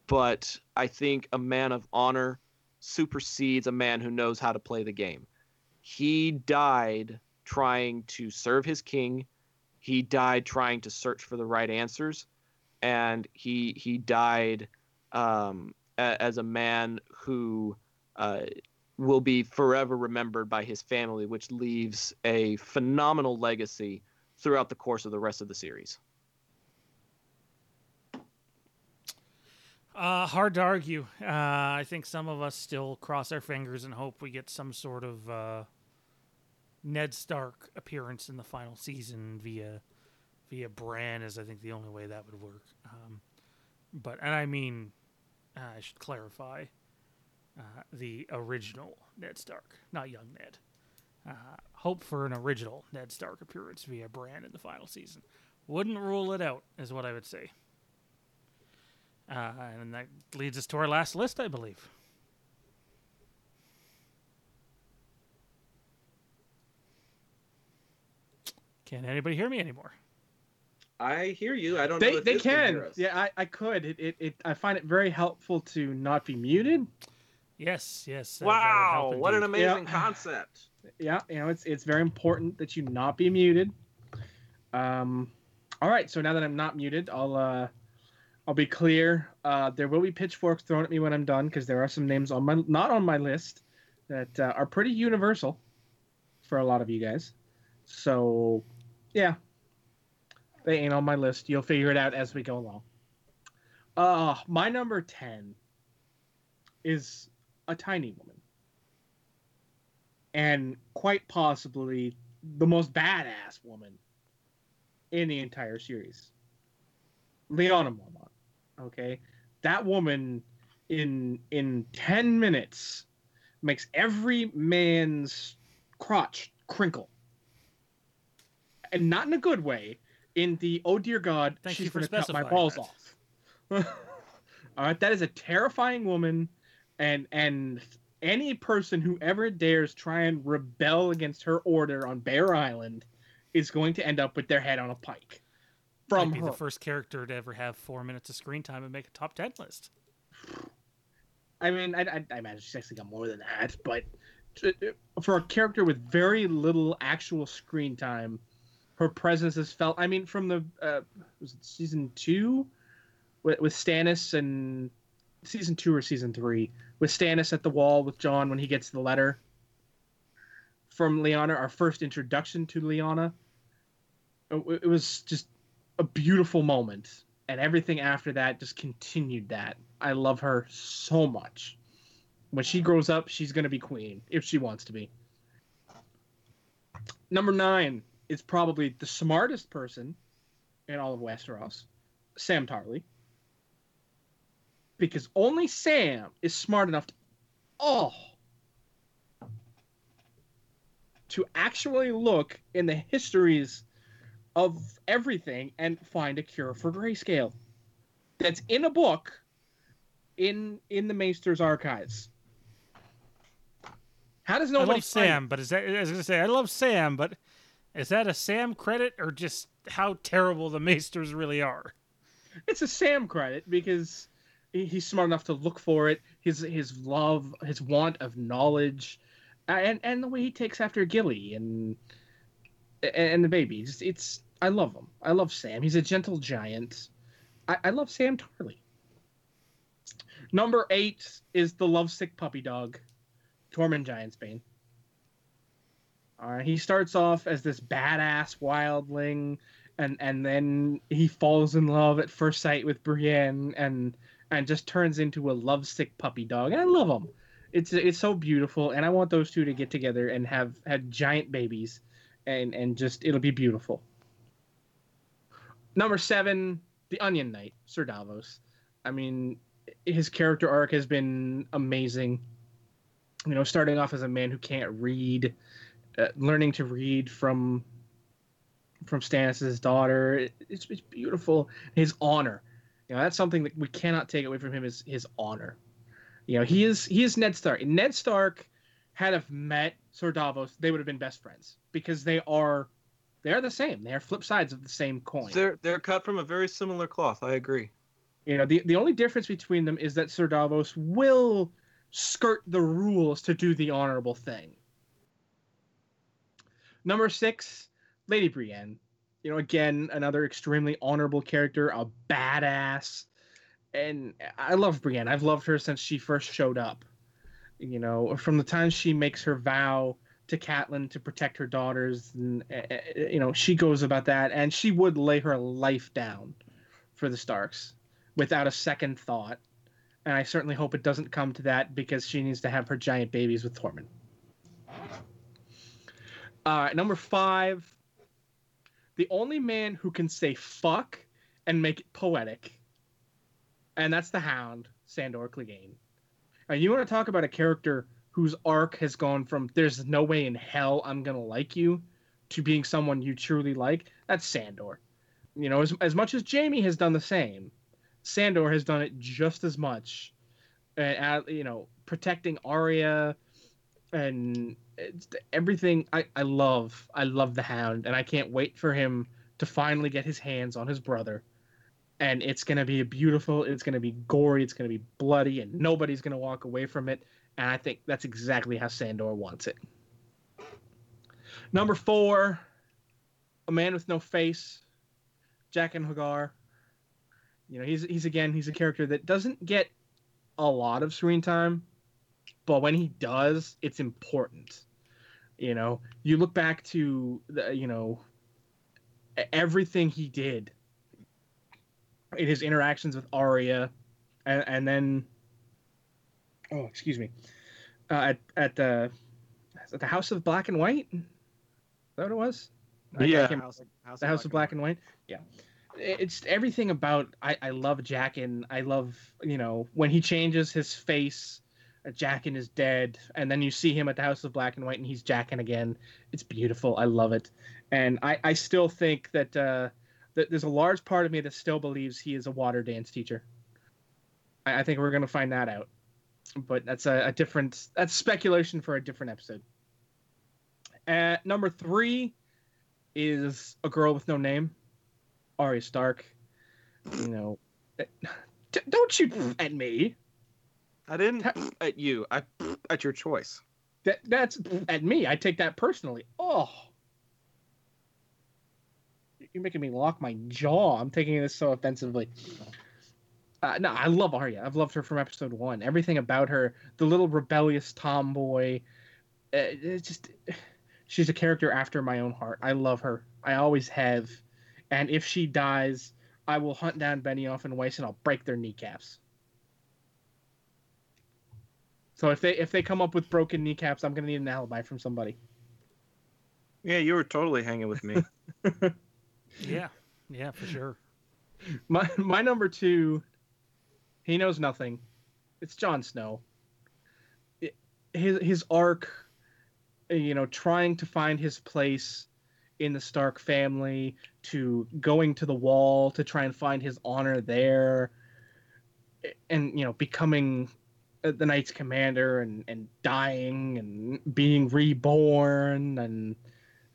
But I think a man of honor supersedes a man who knows how to play the game. He died trying to serve his king. He died trying to search for the right answers, and he died as a man who will be forever remembered by his family, which leaves a phenomenal legacy throughout the course of the rest of the series. Hard to argue. I think some of us still cross our fingers and hope we get some sort of Ned Stark appearance in the final season via Bran is, I think, the only way that would work. I should clarify, the original Ned Stark, not young Ned. hope for an original Ned Stark appearance via Bran in the final season. Wouldn't rule it out, is what I would say. And that leads us to our last list, I believe. Can anybody hear me anymore? I hear you. I don't know if they can hear us. Yeah, I could. I find it very helpful to not be muted. Yes. Wow, what an amazing concept. Yeah, you know, it's very important that you not be muted. All right, so now that I'm not muted, I'll be clear. There will be pitchforks thrown at me when I'm done, because there are some names on my not on my list that are pretty universal for a lot of you guys. So, yeah. They ain't on my list. You'll figure it out as we go along. My number 10 is a tiny woman. And quite possibly the most badass woman in the entire series. Leona Mormont. Okay? That woman in 10 minutes makes every man's crotch crinkle. And not in a good way. In the, oh dear God, she's going to cut my balls off. All right, that is a terrifying woman, and any person who ever dares try and rebel against her order on Bear Island is going to end up with their head on a pike. From Might be her. The first character to ever have 4 minutes of screen time and make a top 10 list. I mean, I imagine she's actually got more than that, but for a character with very little actual screen time, her presence is felt. I mean, from the was it season 2 with Stannis and season 2 or season 3 with Stannis at the wall with Jon when he gets the letter from Lyanna. Our first introduction to Lyanna. It was just a beautiful moment, and everything after that just continued that. I love her so much. When she grows up, she's going to be queen if she wants to be. Number 9. It's probably the smartest person in all of Westeros, Sam Tarly. Because only Sam is smart enough to actually look in the histories of everything and find a cure for grayscale. That's in a book in the Maester's archives. How does nobody I love Sam, but is that a Sam credit or just how terrible the Maesters really are? It's a Sam credit because he's smart enough to look for it. His love, his want of knowledge, and the way he takes after Gilly and the baby. I love him. I love Sam. He's a gentle giant. I love Sam Tarly. Number 8 is the lovesick puppy dog, Tormund Giantsbane. He starts off as this badass wildling, and then he falls in love at first sight with Brienne, and just turns into a lovesick puppy dog. And I love him. It's so beautiful, and I want those two to get together and have giant babies, and just it'll be beautiful. Number 7, the Onion Knight, Ser Davos. I mean, his character arc has been amazing. You know, starting off as a man who can't read. Learning to read from Stannis' daughter, it's beautiful. His honor, you know, that's something that we cannot take away from him is his honor. You know, he is Ned Stark. And Ned Stark had have met Ser Davos, they would have been best friends because they are the same. They are flip sides of the same coin. They're cut from a very similar cloth. I agree. You know, the only difference between them is that Ser Davos will skirt the rules to do the honorable thing. Number 6, Lady Brienne. You know, again, another extremely honorable character, a badass. And I love Brienne. I've loved her since she first showed up. You know, from the time she makes her vow to Catelyn to protect her daughters, and, you know, she goes about that, and she would lay her life down for the Starks without a second thought. And I certainly hope it doesn't come to that because she needs to have her giant babies with Tormund. Number 5, the only man who can say fuck and make it poetic. And that's the Hound, Sandor Clegane. And you want to talk about a character whose arc has gone from there's no way in hell I'm going to like you to being someone you truly like, that's Sandor. You know, as much as Jamie has done the same, Sandor has done it just as much. You know, protecting Arya and everything. I love the Hound, and I can't wait for him to finally get his hands on his brother. And it's going to be beautiful. It's going to be gory. It's going to be bloody, and nobody's going to walk away from it. And I think that's exactly how Sandor wants it. Number 4, A Man with No Face, Jaqen H'ghar. You know, he's a character that doesn't get a lot of screen time, but when he does, it's important. You know, you look back to the, you know, everything he did in his interactions with Arya, and then, oh, excuse me, at the House of Black and White. Is that what it was? Yeah. The House of Black and White. Yeah. It's everything about, I love Jaqen. I love, you know, when he changes his face, Jaqen is dead. And then you see him at the House of Black and White and he's Jaqen again. It's beautiful. I love it. And I still think that, that there's a large part of me that still believes he is a water dance teacher. I think we're going to find that out. But that's that's speculation for a different episode. At number 3 is A Girl with No Name, Arya Stark. You know, don't shoot at me. I didn't at you. I at your choice. That's at me. I take that personally. Oh, you're making me lock my jaw. I'm taking this so offensively. No, I love Arya. I've loved her from episode 1. Everything about her, the little rebellious tomboy. It's just, she's a character after my own heart. I love her. I always have. And if she dies, I will hunt down Benioff and Weiss and I'll break their kneecaps. So if they come up with broken kneecaps, I'm going to need an alibi from somebody. Yeah, you were totally hanging with me. Yeah, for sure. My number 2, he knows nothing. It's Jon Snow. His arc, you know, trying to find his place in the Stark family, to going to the Wall to try and find his honor there, and, you know, becoming the Knight's Commander and dying and being reborn, and,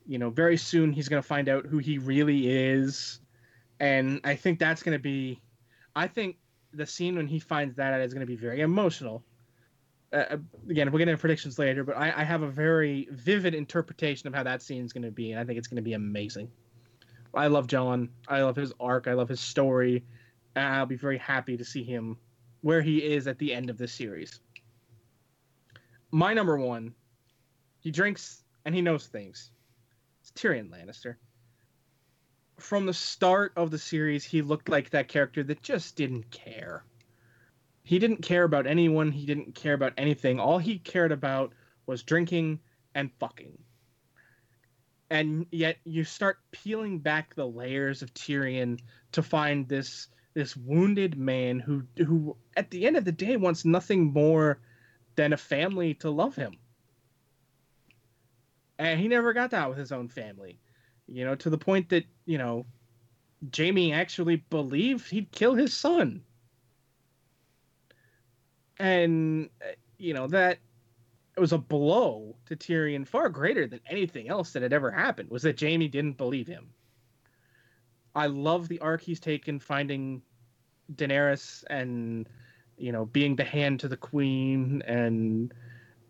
you know, very soon he's going to find out who he really is. And I think that's going to be, I think the scene when he finds that out is going to be very emotional. Again, we'll get into predictions later, but I have a very vivid interpretation of how that scene is going to be, and I think it's going to be amazing. I love Jon. I love his arc. I love his story. And I'll be very happy to see him where he is at the end of this series. My number 1, he drinks and he knows things. It's Tyrion Lannister. From the start of the series, he looked like that character that just didn't care. He didn't care about anyone. He didn't care about anything. All he cared about was drinking and fucking. And yet you start peeling back the layers of Tyrion to find this wounded man who at the end of the day wants nothing more than a family to love him. And he never got that with his own family. You know, to the point that, you know, Jaime actually believed he'd kill his son. And, you know, that it was a blow to Tyrion far greater than anything else that had ever happened, was that Jaime didn't believe him. I love the arc he's taken, finding Daenerys and, you know, being the hand to the queen and,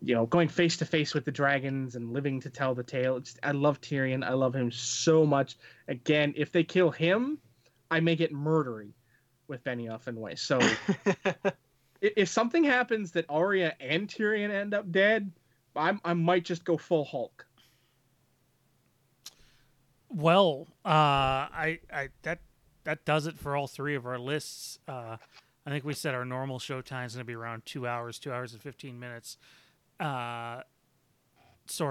you know, going face to face with the dragons and living to tell the tale. I love Tyrion. I love him so much. Again, if they kill him, I may get murdery with Benioff and Weiss. So... if something happens that Arya and Tyrion end up dead, I might just go full Hulk. Well, that does it for all 3 of our lists. I think we said our normal show time is going to be around 2 hours and 15 minutes. Sorry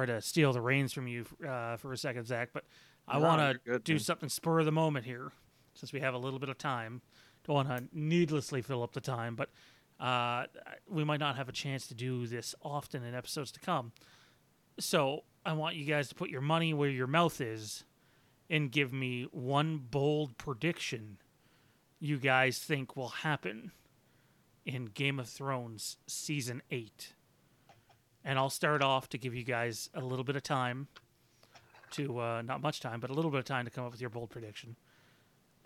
to steal the reins from you for a second, Zach, but I want to do something spur of the moment here, since we have a little bit of time. Don't want to needlessly fill up the time, but We might not have a chance to do this often in episodes to come. So I want you guys to put your money where your mouth is and give me one bold prediction you guys think will happen in Game of Thrones Season 8. And I'll start off to give you guys a little bit of time to, not much time, but a little bit of time to come up with your bold prediction.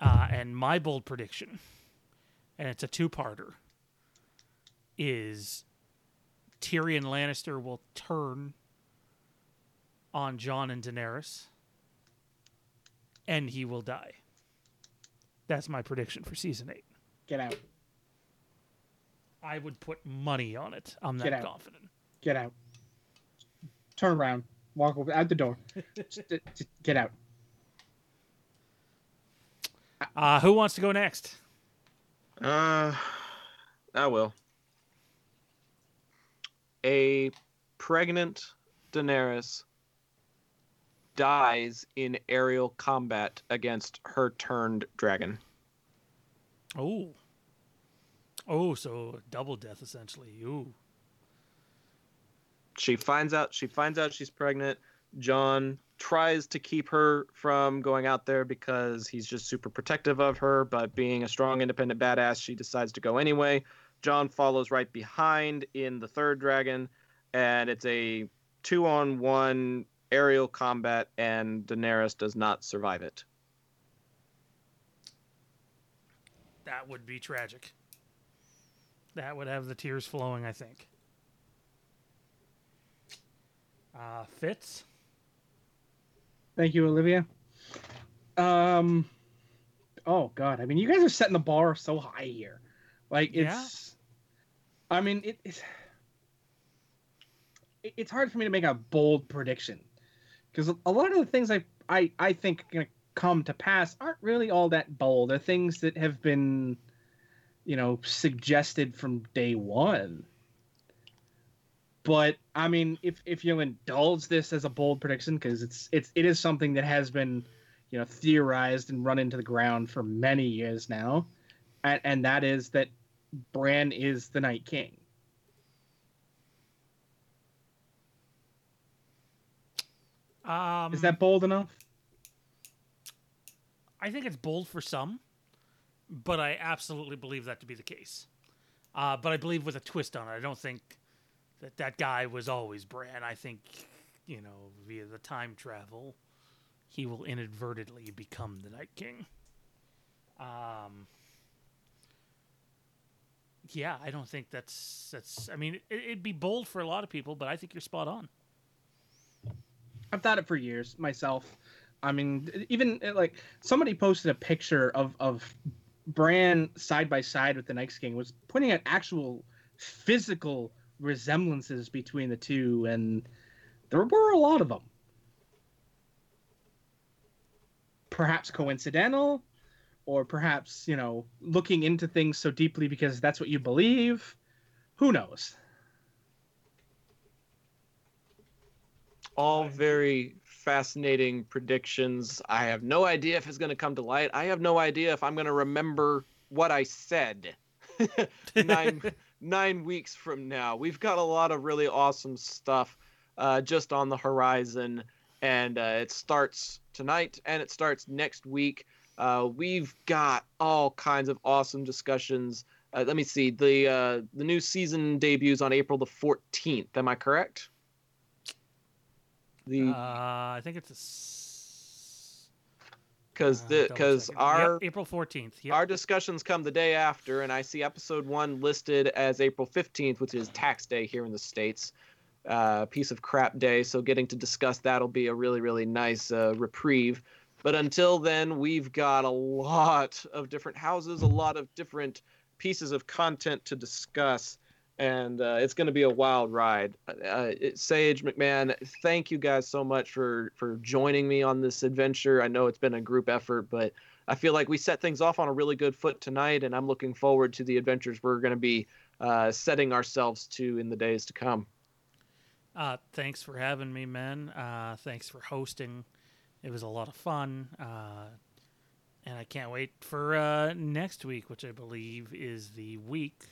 And my bold prediction, and it's a two-parter, is Tyrion Lannister will turn on Jon and Daenerys, and he will die. That's my prediction for Season 8. Get out. I would put money on it. I'm that confident. Get out. Turn around. Walk over out the door. Just get out. Who wants to go next? I will. A pregnant Daenerys dies in aerial combat against her turned dragon. Oh, so double death essentially. Ooh. She finds out she's pregnant. Jon tries to keep her from going out there because he's just super protective of her, but being a strong, independent badass, she decides to go anyway. Jon follows right behind in the third dragon, and it's a 2-on-1 aerial combat, and Daenerys does not survive it. That would be tragic. That would have the tears flowing, I think. Fitz? Thank you, Olivia. Oh, God. I mean, you guys are setting the bar so high here. Like, it's... Yeah. I mean, it's hard for me to make a bold prediction. Because a lot of the things I think are going to come to pass aren't really all that bold. They're things that have been, suggested from day one. But I mean, if you indulge this as a bold prediction, because it is something that has been, theorized and run into the ground for many years now, and that is that Bran is the Night King. Is that bold enough? I think it's bold for some, but I absolutely believe that to be the case. But I believe with a twist on it. I don't think that guy was always Bran. I think, via the time travel, he will inadvertently become the Night King. Yeah, I don't think that's. I mean, it'd be bold for a lot of people, but I think you're spot on. I've thought it for years myself. I mean, even like somebody posted a picture of Bran side by side with the Night King, was pointing at actual physical resemblances between the two, and there were a lot of them. Perhaps coincidental, or perhaps, looking into things so deeply because that's what you believe. Who knows? All very fascinating predictions. I have no idea if it's going to come to light. I have no idea if I'm going to remember what I said. 9 weeks from now. We've got a lot of really awesome stuff just on the horizon, and it starts tonight and it starts next week. We've got all kinds of awesome discussions. Let me see. The new season debuts on April the 14th. Am I correct? I think it's April 14th. Yep. Our discussions come the day after, and I see episode 1 listed as April 15th, which is tax day here in the States, piece of crap day. So getting to discuss that will be a really, really nice reprieve. But until then, we've got a lot of different houses, a lot of different pieces of content to discuss, and it's going to be a wild ride. Sage, McMahon, thank you guys so much for joining me on this adventure. I know it's been a group effort, but I feel like we set things off on a really good foot tonight, and I'm looking forward to the adventures we're going to be setting ourselves to in the days to come. Thanks for having me, man. Thanks for hosting. It was a lot of fun, and I can't wait for next week, which I believe is the week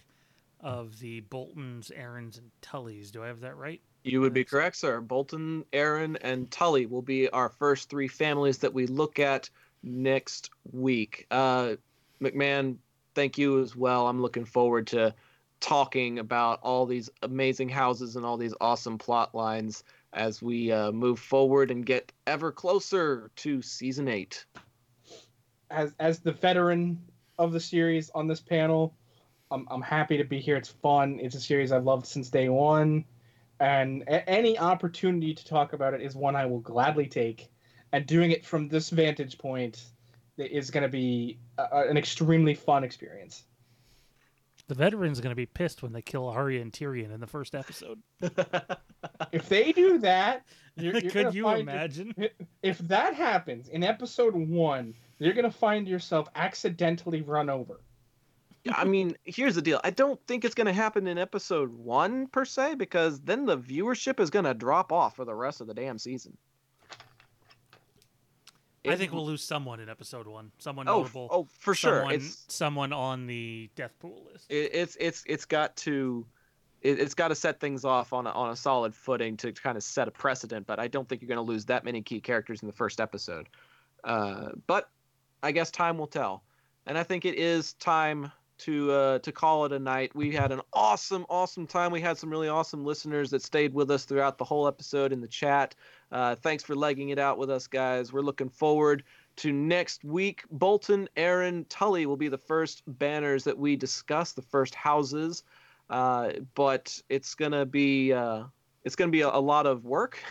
of the Boltons, Aarons, and Tullys. Do I have that right? You would be correct, sir. Bolton, Aaron, and Tully will be our first three families that we look at next week. McMahon, thank you as well. I'm looking forward to talking about all these amazing houses and all these awesome plot lines as we move forward and get ever closer to Season 8. As the veteran of the series on this panel, I'm happy to be here. It's fun. It's a series I've loved since day one. And any opportunity to talk about it is one I will gladly take. And doing it from this vantage point is going to be an extremely fun experience. The veterans are going to be pissed when they kill Arya and Tyrion in the first episode. If they do that... You're could you imagine? If that happens in episode 1, you're going to find yourself accidentally run over. I mean, here's the deal. I don't think it's going to happen in episode 1, per se, because then the viewership is going to drop off for the rest of the damn season. I think we'll lose someone in episode 1. Someone notable. Oh, for sure. Someone on the death pool list. It's got to set things off on a solid footing to kind of set a precedent, but I don't think you're going to lose that many key characters in the first episode. But I guess time will tell. And I think it is time to call it a night. We had an awesome, awesome time. We had some really awesome listeners that stayed with us throughout the whole episode in the chat. Thanks for legging it out with us, guys. We're looking forward to next week. Bolton, Aaron, Tully will be the first banners that we discuss, the first houses. But it's gonna be a lot of work,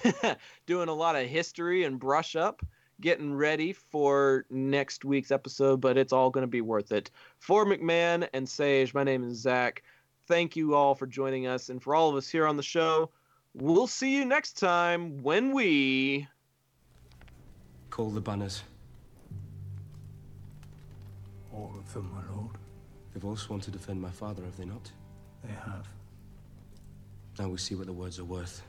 doing a lot of history and brush up, getting ready for next week's episode, but it's all going to be worth it. For McMahon and Sage, my name is Zach. Thank you all for joining us, and for all of us here on the show, we'll see you next time when we... Call the Banners. All of them, my lord. They've all sworn to defend my father, have they not? They have. Now we see what the words are worth.